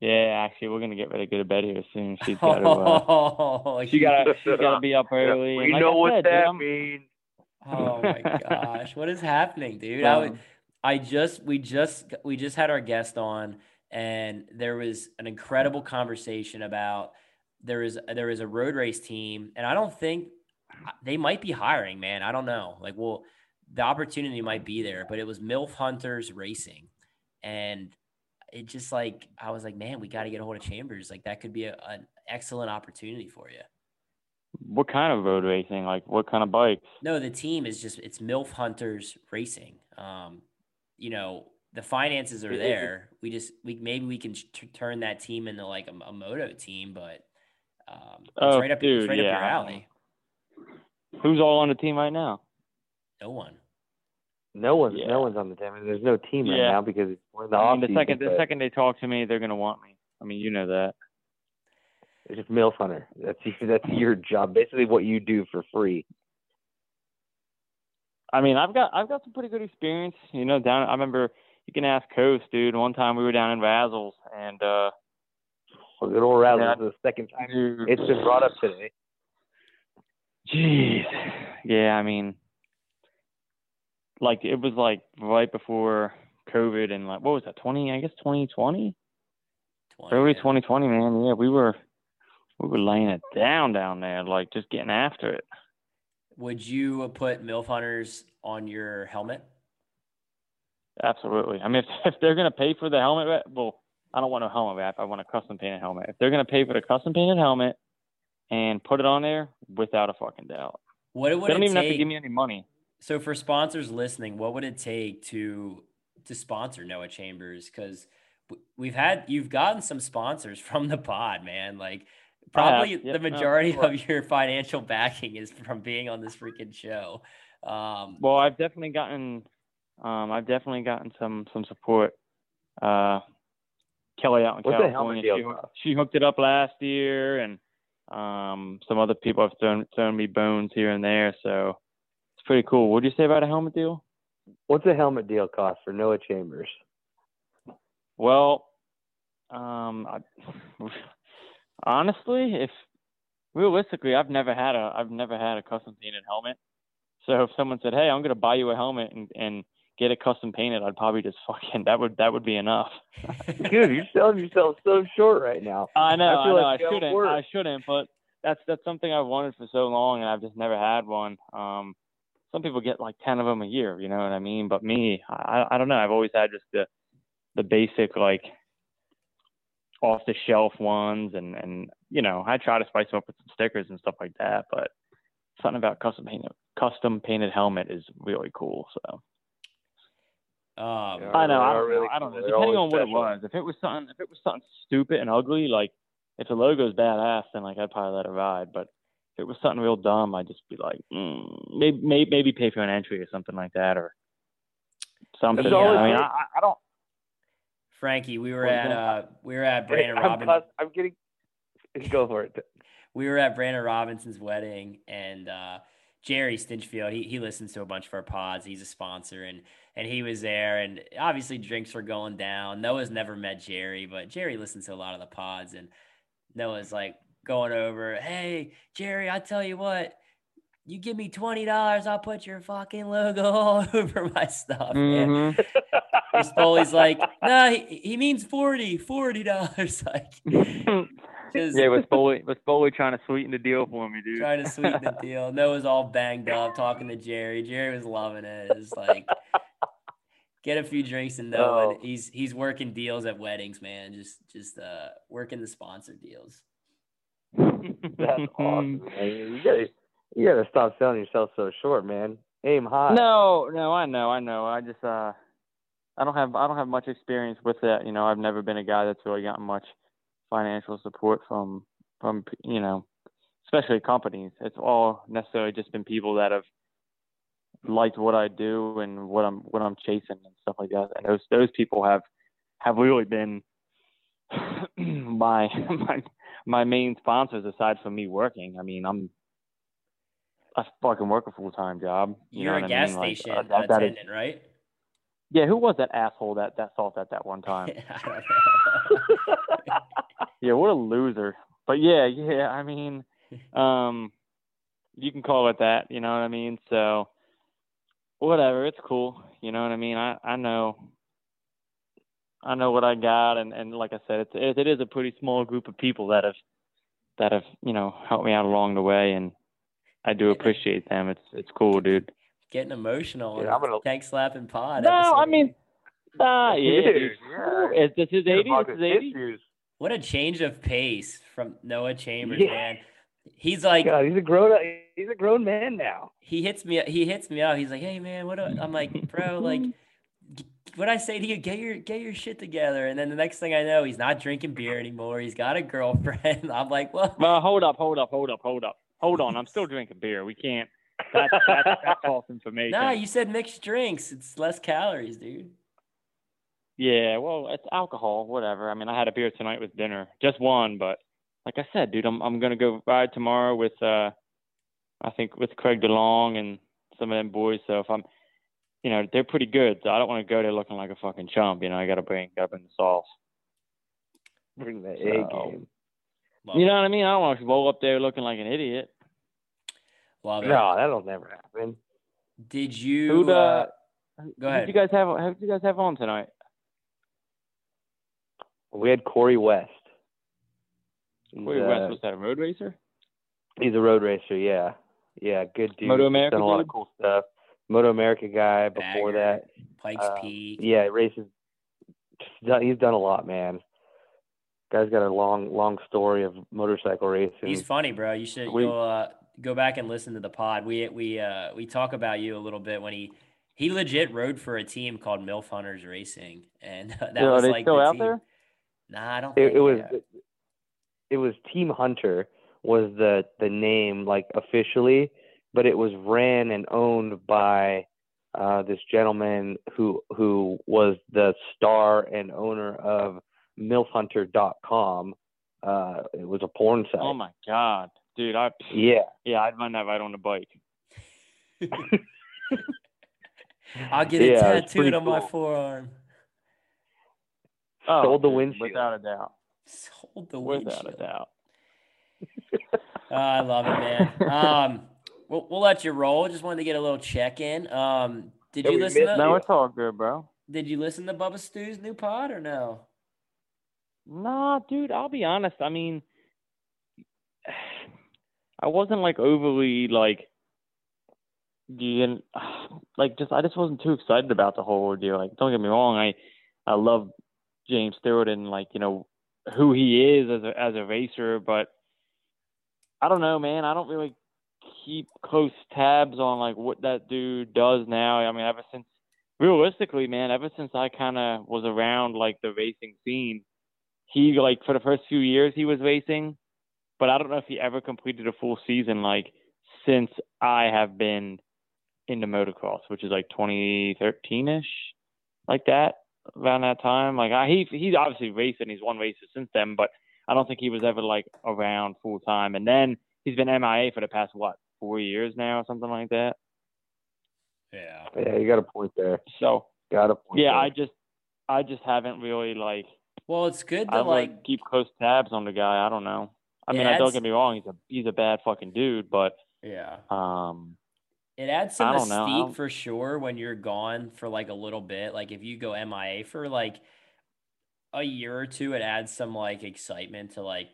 Yeah, actually, we're gonna get ready to go to bed here soon. She's gotta be up early. We know what that means. Oh my gosh, what is happening, dude? We just had our guest on, and there was an incredible conversation about there is a road race team, and I don't think they might be hiring, man. I don't know. Like, well, the opportunity might be there, but it was MILF Hunters Racing. And it just like, I was like, man, we got to get a hold of Chambers. Like, that could be an excellent opportunity for you. What kind of road racing? Like, what kind of bikes? No, the team is just, it's MILF Hunters Racing. You know, the finances are there. Maybe we can turn that team into like a moto team, but it's right up your alley. Who's all on the team right now? No one's on the team. There's no team right now because we're in the off season. The second they talk to me, they're gonna want me. I mean, you know that. It's just MILF Hunter. That's your job. Basically, what you do for free. I mean, I've got some pretty good experience. You know, I remember, you can ask Coast, dude. One time we were down in Razzles, and good old Razzles. The second time it's been brought up today. Jeez. Yeah, I mean, like, it was like right before COVID, and like, what was that? 2020? Early 2020, man. Yeah, we were laying it down there, like, just getting after it. Would you put MILF Hunters on your helmet? Absolutely. I mean, if they're going to pay for the helmet wrap, well, I don't want a helmet wrap. I want a custom painted helmet. If they're going to pay for the custom painted helmet and put it on there, without a fucking doubt. They don't even have to give me any money. So for sponsors listening, what would it take to sponsor Noah Chambers? Because you've gotten some sponsors from the pod, man. Like, probably the majority of your financial backing is from being on this freaking show. Well, I've definitely gotten I've definitely gotten some support. Kelly out in California, she hooked it up last year, and some other people have thrown me bones here and there, so it's pretty cool. What did you say about a helmet deal? What's a helmet deal cost for Noah Chambers? Well, honestly, realistically, I've never had a custom painted helmet. So if someone said, "Hey, I'm going to buy you a helmet and get it custom painted," I'd probably just that would be enough. Dude, you're selling yourself so short right now. I know. I shouldn't. But that's something I've wanted for so long, and I've just never had one. Some people get like 10 of them a year, you know what I mean? But me, I don't know. I've always had just the basic, like, off the shelf ones, and you know, I try to spice them up with some stickers and stuff like that. But something about custom painted helmet is really cool. So. I know. I don't know. Depending on what it was, if it was something stupid and ugly, like if the logo's badass, then like I'd probably let it ride. But if it was something real dumb, I'd just be like, maybe pay for an entry or something like that, or something. You know? I don't. Frankie, we were at Brandon Robinson's. I'm kidding. Go for it. We were at Brandon Robinson's wedding, and Jerry Stinchfield, he listens to a bunch of our pods. He's a sponsor, and he was there, and obviously drinks were going down. Noah's never met Jerry, but Jerry listens to a lot of the pods, and Noah's like going over, "Hey, Jerry, I tell you what, you give me $20, I'll put your fucking logo all over my stuff." Mm-hmm. And Spoley's like, "No, he means $40. Like, just, yeah, was Foley trying to sweeten the deal for me, dude. Trying to sweeten the deal. Noah's all banged up talking to Jerry. Jerry was loving it. It's like, get a few drinks and Noah. Oh. He's working deals at weddings, man. Just working the sponsor deals. That's awesome, man. You gotta stop selling yourself so short, man. Aim high. No, I know. I just I don't have much experience with that. You know, I've never been a guy that's really gotten much financial support from you know, especially companies. It's all necessarily just been people that have liked what I do and what I'm chasing and stuff like that. And those people have really been my main sponsors aside from me working. I mean, I fucking work a full-time job. You're a gas station attendant, right? Yeah, who was that asshole that thought that one time? Yeah, what a loser. But yeah, I mean, you can call it that, you know what I mean? So, whatever, it's cool, you know what I mean? I know what I got, and like I said, it is a pretty small group of people that have, you know, helped me out along the way, and I do appreciate them. It's cool, dude. Getting emotional. Yeah, Tank slapping pod. No, episode. I mean, yeah, dude. Yeah. This is 80s. What a change of pace from Noah Chambers, yeah. Man. He's like, God, he's a grown man now. He hits me up. He's like, "Hey, man, what?" I'm like, "Bro, like, what I say to you? Get your shit together." And then the next thing I know, he's not drinking beer anymore. He's got a girlfriend. I'm like, "Well, hold up. Hold on, I'm still drinking beer. We can't. That's false information." Nah, you said mixed drinks. It's less calories, dude. Yeah, well, it's alcohol, whatever. I mean, I had a beer tonight with dinner, just one. But like I said, dude, I'm gonna go ride tomorrow with I think with Craig DeLong and some of them boys. So if I'm, you know, they're pretty good. So I don't want to go there looking like a fucking chump. You know, I gotta bring the sauce. Bring the A game. Love you it. Know what I mean? I don't want to roll up there looking like an idiot. Love it. No, that'll never happen. Did you? Go ahead. Who did you guys have on tonight? We had Cory West. Cory West, was that a road racer? He's a road racer. Yeah, yeah, good dude. Moto America. He's done a lot of cool stuff. Moto America guy. Before that, Pikes Peak. Yeah, races. He's done a lot, man. Guy's got a long story of motorcycle racing. He's funny, bro. You should go back and listen to the pod. We talk about you a little bit when he legit rode for a team called Mill Hunters Racing, and was like still the out team. There? Nah, I don't. Think it was. Are. It was Team Hunter was the name, like, officially, but it was ran and owned by this gentleman who was the star and owner of MILFhunter.com. It was a porn site. Oh my God, dude. Yeah, I'd run that right on the bike. I'll get it tattooed on my forearm. Oh, sold the windshield. Without a doubt. Sold the windshield. Without a doubt. I love it, man. We'll let you roll. Just wanted to get a little check-in. Did you listen to... No, it's all good, bro. Did you listen to Bubba Stu's new pod or no? Nah, dude, I'll be honest. I mean, I wasn't, like, overly, I just wasn't too excited about the whole ordeal. Like, don't get me wrong, I love James Stewart and, like, you know, who he is as a racer, but I don't know, man. I don't really keep close tabs on, like, what that dude does now. I mean, ever since I kind of was around, like, the racing scene, he, like, for the first few years he was racing, but I don't know if he ever completed a full season, like, since I have been into motocross, which is, like, 2013-ish, like that, around that time. Like, he's obviously racing. He's won races since then, but I don't think he was ever, like, around full-time. And then he's been MIA for the past, 4 years now or something like that? Yeah. Yeah, you got a point there. So, I just haven't really, like... Well, it's good to, like... keep close tabs on the guy. I don't know. I mean, don't get me wrong. He's a bad fucking dude, but... Yeah. It adds some mystique for sure when you're gone for like a little bit. Like if you go MIA for like a year or two, it adds some like excitement to like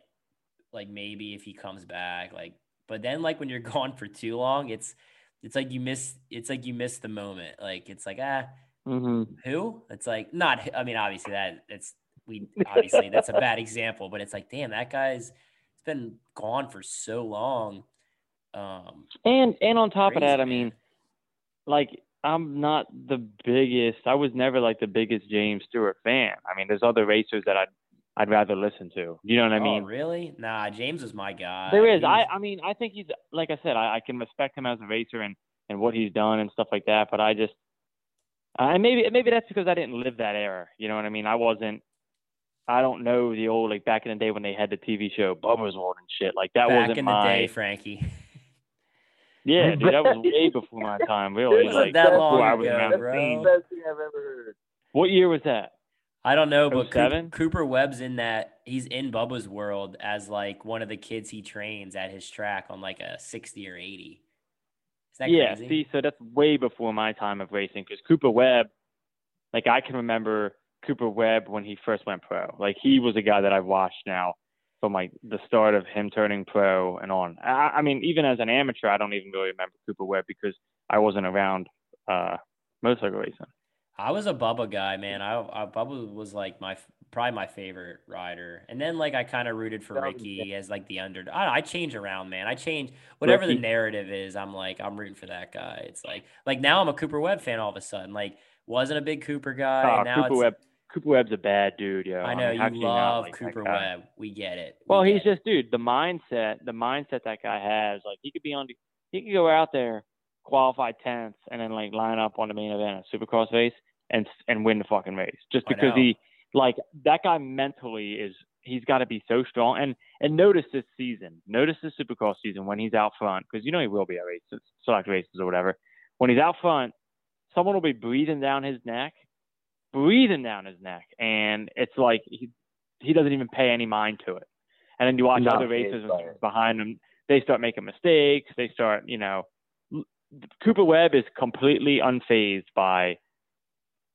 maybe if he comes back, like, but then like when you're gone for too long, it's like you miss the moment. Like, it's like, who? It's like not, I mean, obviously that's a bad example, but it's like, damn, that guy's been gone for so long. And on top of that, I mean, like, I'm not the biggest, I was never like the biggest James Stewart fan. I mean, there's other racers that I'd rather listen to. You know what I mean? Oh, really? Nah, James is my guy. There is. I mean, I think he's, like I said, I can respect him as a racer and what he's done and stuff like that. But I just, maybe that's because I didn't live that era. You know what I mean? I don't know the old, like back in the day when they had the TV show Bubba's World and shit. Like that wasn't day, Frankie. Yeah, dude, that was way before my time, really. It wasn't like, that long ago, bro. That's the best thing I've ever heard. What year was that? I don't know, but Cooper Webb's in that. He's in Bubba's World as, like, one of the kids he trains at his track on, like, a 60 or 80. Is that crazy? Yeah, see, so that's way before my time of racing because Cooper Webb, like, I can remember Cooper Webb when he first went pro. Like, he was a guy that I've watched now. From like the start of him turning pro and on. I mean, even as an amateur, I don't even really remember Cooper Webb because I wasn't around motorcycle racing. I was a Bubba guy, man. Bubba was like probably my favorite rider. And then like I kind of rooted for Ricky as like the underdog. I change around, man. I change whatever Ricky. The narrative is. I'm like, I'm rooting for that guy. It's like now I'm a Cooper Webb fan all of a sudden. Like wasn't a big Cooper guy. And now Cooper Webb's a bad dude, yo. I know, you love Cooper Webb. We get it. Well, he's just, dude, the mindset that guy has, like, he could go out there, qualify 10th, and then, like, line up on the main event at Supercross race and win the fucking race. Just because that guy mentally is, he's got to be so strong. And notice this Supercross season when he's out front, because you know he will be at races, select races or whatever. When he's out front, someone will be breathing down his neck, and it's like he doesn't even pay any mind to it. And then you watch other racers behind him, they start making mistakes, they start, you know, Cooper Webb is completely unfazed by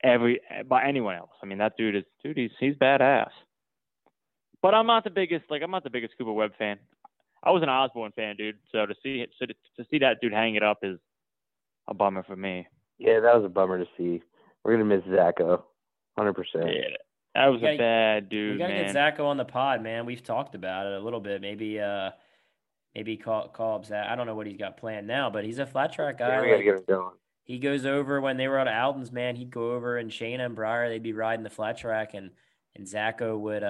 anyone else. I mean, that dude he's badass. But I'm not the biggest Cooper Webb fan. I was an Osborne fan, dude, so to see that dude hang it up is a bummer for me. Yeah, that was a bummer to see. We're going to miss Zacho, 100%. Yeah, that was a bad dude, man. We got to get Zacho on the pod, man. We've talked about it a little bit. Maybe call up Zacho. I don't know what he's got planned now, but he's a flat track guy. Yeah, we got to get him going. He goes over when they were out of Alden's, man. He'd go over, and Shayna and Briar, they'd be riding the flat track, and Zacho would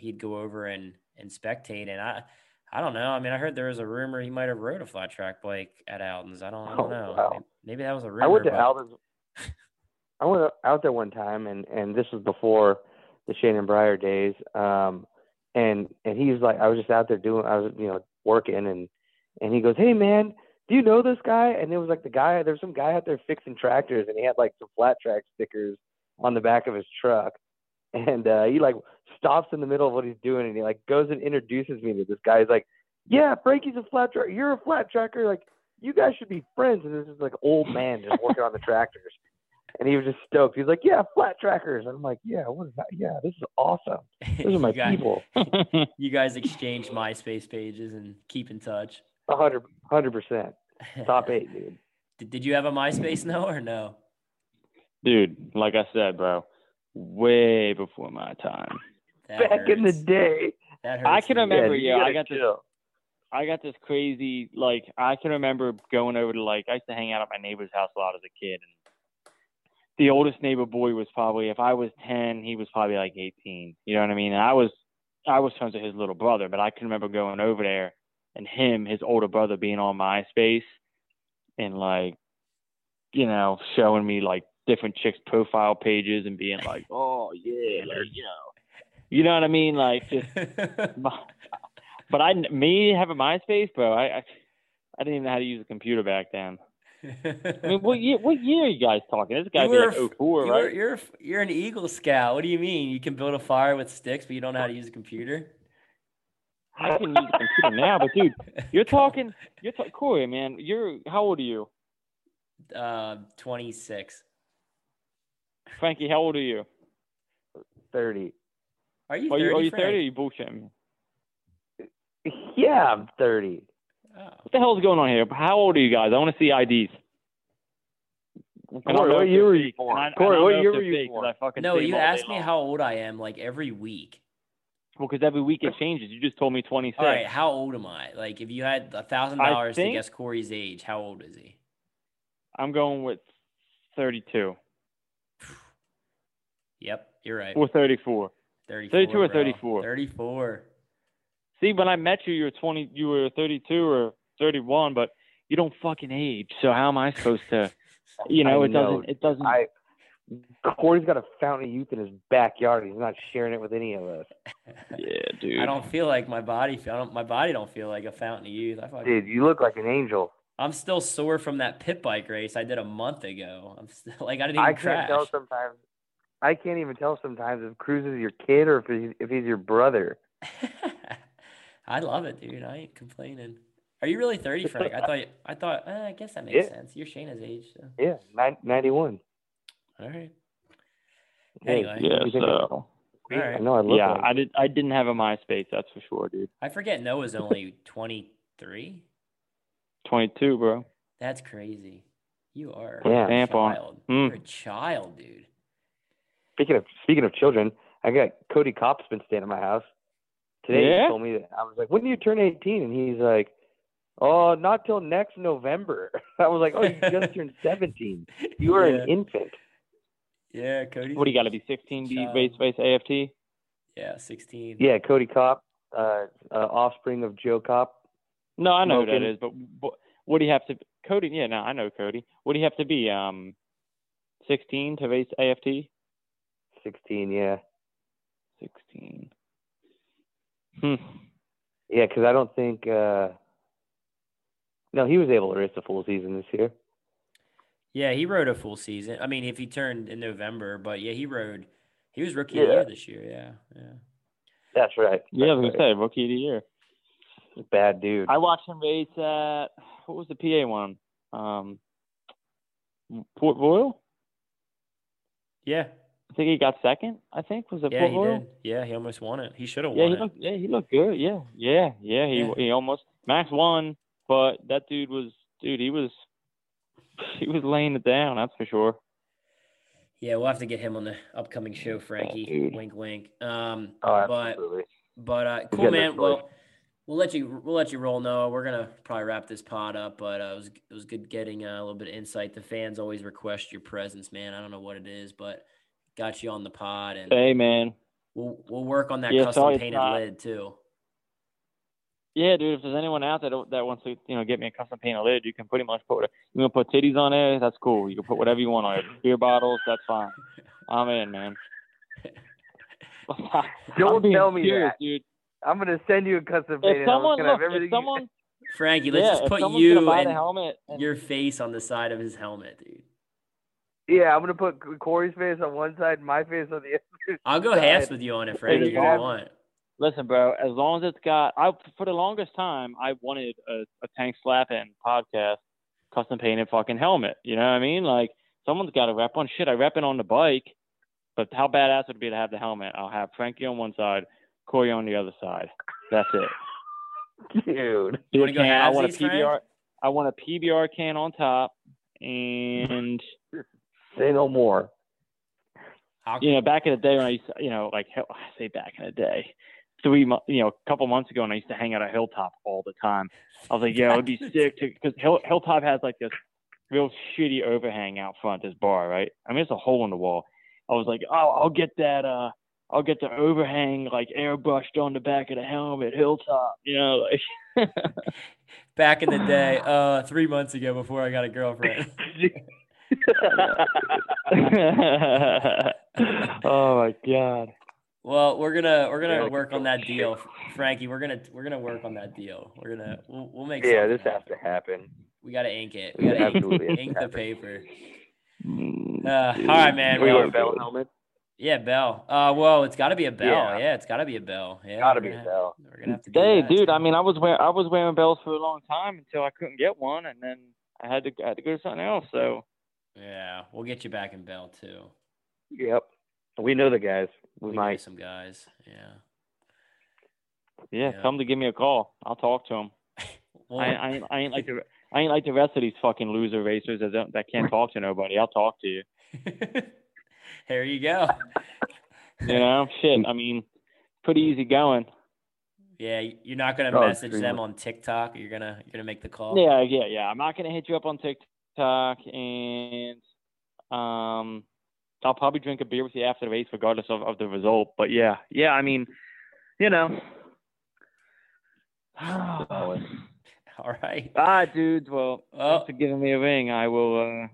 he'd go over and spectate. And I don't know. I mean, I heard there was a rumor he might have rode a flat track bike at Alden's. I don't know. Wow. Maybe that was a rumor. I went to Alden's. I went out there one time, and this was before the Shannon Breyer days. And he was like, I was just out there working, and he goes, "Hey man, do you know this guy?" And it was like there's some guy out there fixing tractors, and he had like some flat track stickers on the back of his truck. And he like stops in the middle of what he's doing, and he like goes and introduces me to this guy. He's like, "Yeah, Frankie's a flat tracker. You're a flat tracker. Like, you guys should be friends." And this is like old man just working on the tractors. And he was just stoked. He's like, "Yeah, flat trackers." And I'm like, "Yeah, what is that? Yeah, this is awesome. Those are my people." You guys exchange MySpace pages and keep in touch. 100%. Top 8, dude. Did you have a MySpace now or no? Dude, like I said, bro, way before my time. Back in the day. That hurts. I can remember, I got this crazy, like, I can remember going over to, like, I used to hang out at my neighbor's house a lot as a kid. And the oldest neighbor boy was probably, if I was 10, he was probably like 18. You know what I mean? And I was friends with his little brother, but I can remember going over there and his older brother being on MySpace and, like, you know, showing me like different chicks' profile pages and being like, "Oh yeah," like, you know what I mean? Like, just, but me having MySpace, bro, I didn't even know how to use a computer back then. I mean, what year are you guys talking? This guy was like 04, right? You're an Eagle Scout. What do you mean? You can build a fire with sticks, but you don't know how to use a computer? I can use a computer now, but dude, you're talking, Cory, man. How old are you? 26. Frankie, how old are you? 30. Are you 30? Are you 30? Or are you bullshitting me? Yeah, I'm 30. What the hell is going on here? How old are you guys? I want to see IDs. Cory, what year were you born? Cory, what year were you born? No, you asked me how old I am like every week. Well, because every week it changes. You just told me 26. All right, how old am I? Like, if you had $1,000 to guess Cory's age, how old is he? I'm going with 32. Yep, you're right. Or 34. 32 or 34. 34. See, when I met you, you were 32 or 31, but you don't fucking age. So how am I supposed to? You know, it doesn't. Cory's got a fountain of youth in his backyard. He's not sharing it with any of us. Yeah, dude. I don't feel like my body. My body don't feel like a fountain of youth. Dude, you look like an angel. I'm still sore from that pit bike race I did a month ago. I'm still like, I didn't even crash. I can't even tell sometimes if Cruz is your kid or if he's your brother. I love it, dude. I ain't complaining. Are you really 30, Frank? I thought, I guess that makes sense. You're Shayna's age. So. Yeah, 91. All right. Anyway. Yeah, so. All right. I know I look like I didn't have a MySpace, that's for sure, dude. I forget Noah's only 23? 22, bro. That's crazy. You are a child. You're a child, dude. Speaking of children, I got Cody Copsman staying at my house. Today he told me that. I was like, "When do you turn 18?" And he's like, "Oh, not till next November." I was like, "Oh, you just turned 17. You are an infant." Yeah, Cody. What do you got to be? 16 to base AFT. Yeah, 16. Yeah, Cody Kopp, offspring of Joe Kopp. No, I know who that is, but what do you have to? Cody. Yeah, no, I know Cody. What do you have to be? 16 to base AFT. 16, yeah. 16. Yeah, because I don't think no, he was able to race the full season this year. Yeah, he rode a full season. I mean, if he turned in November, but yeah, he was rookie of the year this year, yeah. That's right. Yeah, I was gonna say rookie of the year. Bad dude. I watched him race at what was the PA one? Port Royal? Yeah. I think he got second, was it? Yeah, he did. Yeah, he almost won it. He should have won it. Yeah, he looked good. Yeah. He almost – Max won, but that dude was – he was laying it down, that's for sure. Yeah, we'll have to get him on the upcoming show, Frankie. Wink, wink. Absolutely. But cool, man. Well, we'll let you roll, Noah. We're going to probably wrap this pod up, but it was good getting a little bit of insight. The fans always request your presence, man. I don't know what it is, but – got you on the pod, and hey man, we'll work on that custom painted lid too. Yeah, dude, if there's anyone out there that wants to, you know, get me a custom painted lid, you can pretty much put whatever. You want to put titties on it? That's cool. You can put whatever you want on it. Beer bottles, that's fine. I'm in, man. Don't tell me serious, that. Dude. I'm going to send you a custom painted. If someone, Frankie, let's just put you and your face on the side of his helmet, dude. Yeah, I'm going to put Corey's face on one side, my face on the other. I'll go halves with you on it, Frankie, if you want. Listen, bro, as long as it's got for the longest time, I wanted a Tank Slapping podcast custom painted fucking helmet. You know what I mean? Like, someone's got to rep on shit. I rep it on the bike, but how badass would it be to have the helmet? I'll have Frankie on one side, Corey on the other side. That's it. Dude. I want a PBR. I want a PBR can on top, and say no more. You know, back in the day when I used to, you know, like, I say back in the day. A couple months ago, and I used to hang out at Hilltop all the time. I was like, "Yo, it'd be sick," because Hilltop has like this real shitty overhang out front, this bar, right? I mean, it's a hole in the wall. I was like, "Oh, I'll get the overhang like airbrushed on the back of the helmet, Hilltop," you know, like. Back in the day, 3 months ago, before I got a girlfriend. Oh my God. Well, we're gonna work on that deal, Frankie. We're gonna work on that deal. We'll make. Yeah, this has to happen. We gotta ink it. We gotta ink the paper. All right, man. We want a Bell helmet. Yeah, Bell. Well, it's gotta be a Bell. Yeah, it's gotta be a Bell. Yeah, gotta be a Bell. We're gonna have to. Hey, dude. I mean, I was wearing Bells for a long time until I couldn't get one, and then I had to go to something else. So. Yeah, we'll get you back in Bell too. Yep. We know the guys. We might know some guys. Yeah. Come to give me a call. I'll talk to them. Well, I ain't like the rest of these fucking loser racers that can't talk to nobody. I'll talk to you. There you go. You know, shit. I mean, pretty easy going. Yeah, you're not gonna message them on TikTok. You're gonna make the call. Yeah. I'm not gonna hit you up on TikTok, and I'll probably drink a beer with you after the race, regardless of the result. But yeah. I mean, you know. All right. Bye, dudes. Well, thanks for giving me a ring. I will.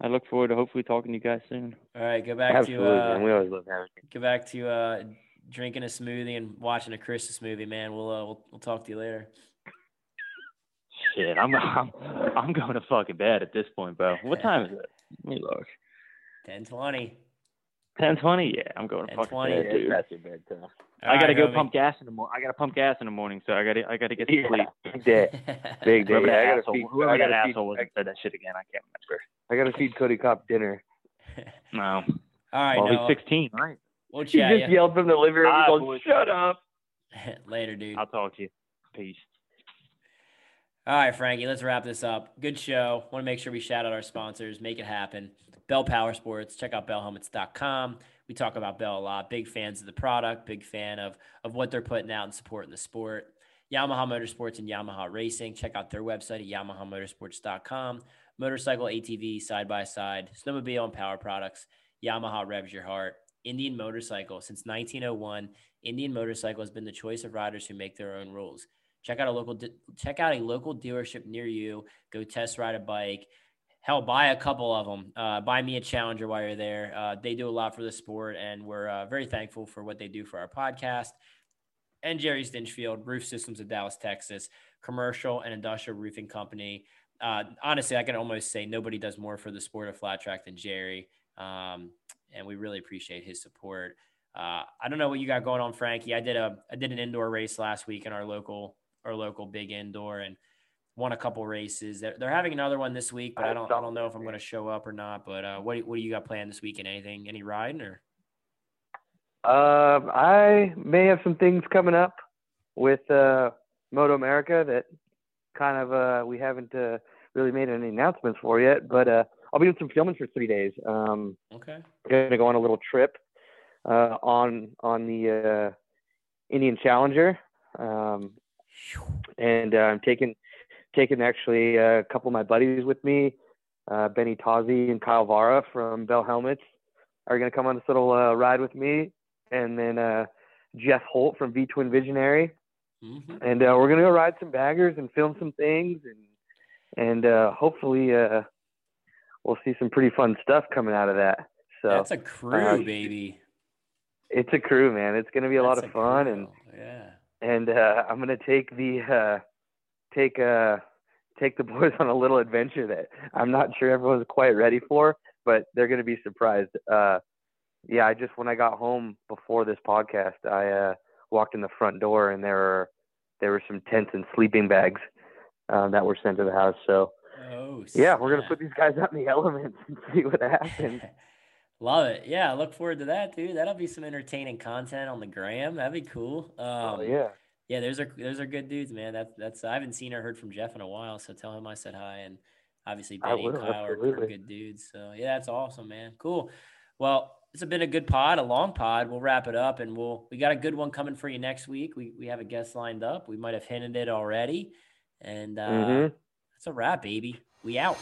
I look forward to hopefully talking to you guys soon. All right. Go back to. We always love having you. Go back to drinking a smoothie and watching a Christmas movie, man. We'll talk to you later. Shit, I'm going to fucking bed at this point, bro. What time is it? Let me look. 10:20. 10:20. Yeah, I'm going to fucking bed, dude. That's your bed time. I gotta go pump gas in the morning. I gotta pump gas in the morning, so I gotta get to sleep. Big day. Whoever that asshole was that said that shit again, I can't remember. I gotta feed Cody Cop dinner. No. All right. Well, he's 16, right? We'll chat. He just yelled from the living room. Going, shut up. Later, dude. I'll talk to you. Peace. All right, Frankie. Let's wrap this up. Good show. Want to make sure we shout out our sponsors. Make it happen. Bell Power Sports. Check out bellhelmets.com. We talk about Bell a lot. Big fans of the product, big fan of what they're putting out and supporting the sport. Yamaha Motorsports and Yamaha Racing. Check out their website at yamahamotorsports.com. Motorcycle, ATV, side-by-side, snowmobile and power products. Yamaha revs your heart. Indian Motorcycle. Since 1901, Indian Motorcycle has been the choice of riders who make their own rules. Check out a local dealership near you. Go test ride a bike. Hell, buy a couple of them. Buy me a Challenger while you're there. They do a lot for the sport, and we're very thankful for what they do for our podcast. And Jerry Stinchfield, Roof Systems of Dallas, Texas, commercial and industrial roofing company. Honestly, I can almost say nobody does more for the sport of flat track than Jerry, and we really appreciate his support. I don't know what you got going on, Frankie. I did an indoor race last week in our local big indoor, and won a couple races. They're having another one this week, but I don't know if I'm going to show up or not. But what do you got planned this weekend? Anything? Any riding? Or? I may have some things coming up with Moto America that kind of we haven't really made any announcements for yet. But I'll be doing some filming for 3 days. Okay. Going to go on a little trip on the Indian Challenger, and I'm taking actually a couple of my buddies with me. Benny Tozzi and Kyle Vara from Bell Helmets are going to come on this little ride with me. And then Jeff Holt from V-Twin Visionary Mm-hmm. And we're going to go ride some baggers and film some things, and hopefully we'll see some pretty fun stuff coming out of that. So that's a crew, baby. It's a crew, man. It's going to be a lot of fun. Crew. And yeah. And I'm going to take the boys on a little adventure that I'm not sure everyone's quite ready for, but they're going to be surprised. Yeah, when I got home before this podcast, I walked in the front door and there were some tents and sleeping bags that were sent to the house. So we're going to put these guys out in the elements and see what happens. Love it. Yeah, I look forward to that, dude. That'll be some entertaining content on the gram. That'd be cool. Yeah, those are good dudes, man. That's I haven't seen or heard from Jeff in a while, so tell him I said hi. And obviously Benny and Kyle are good dudes. So yeah, that's awesome, man. Cool. Well, it's been a good pod, a long pod. We'll wrap it up, and we got a good one coming for you next week. We have a guest lined up. We might have hinted it already, and that's a wrap, baby. We out.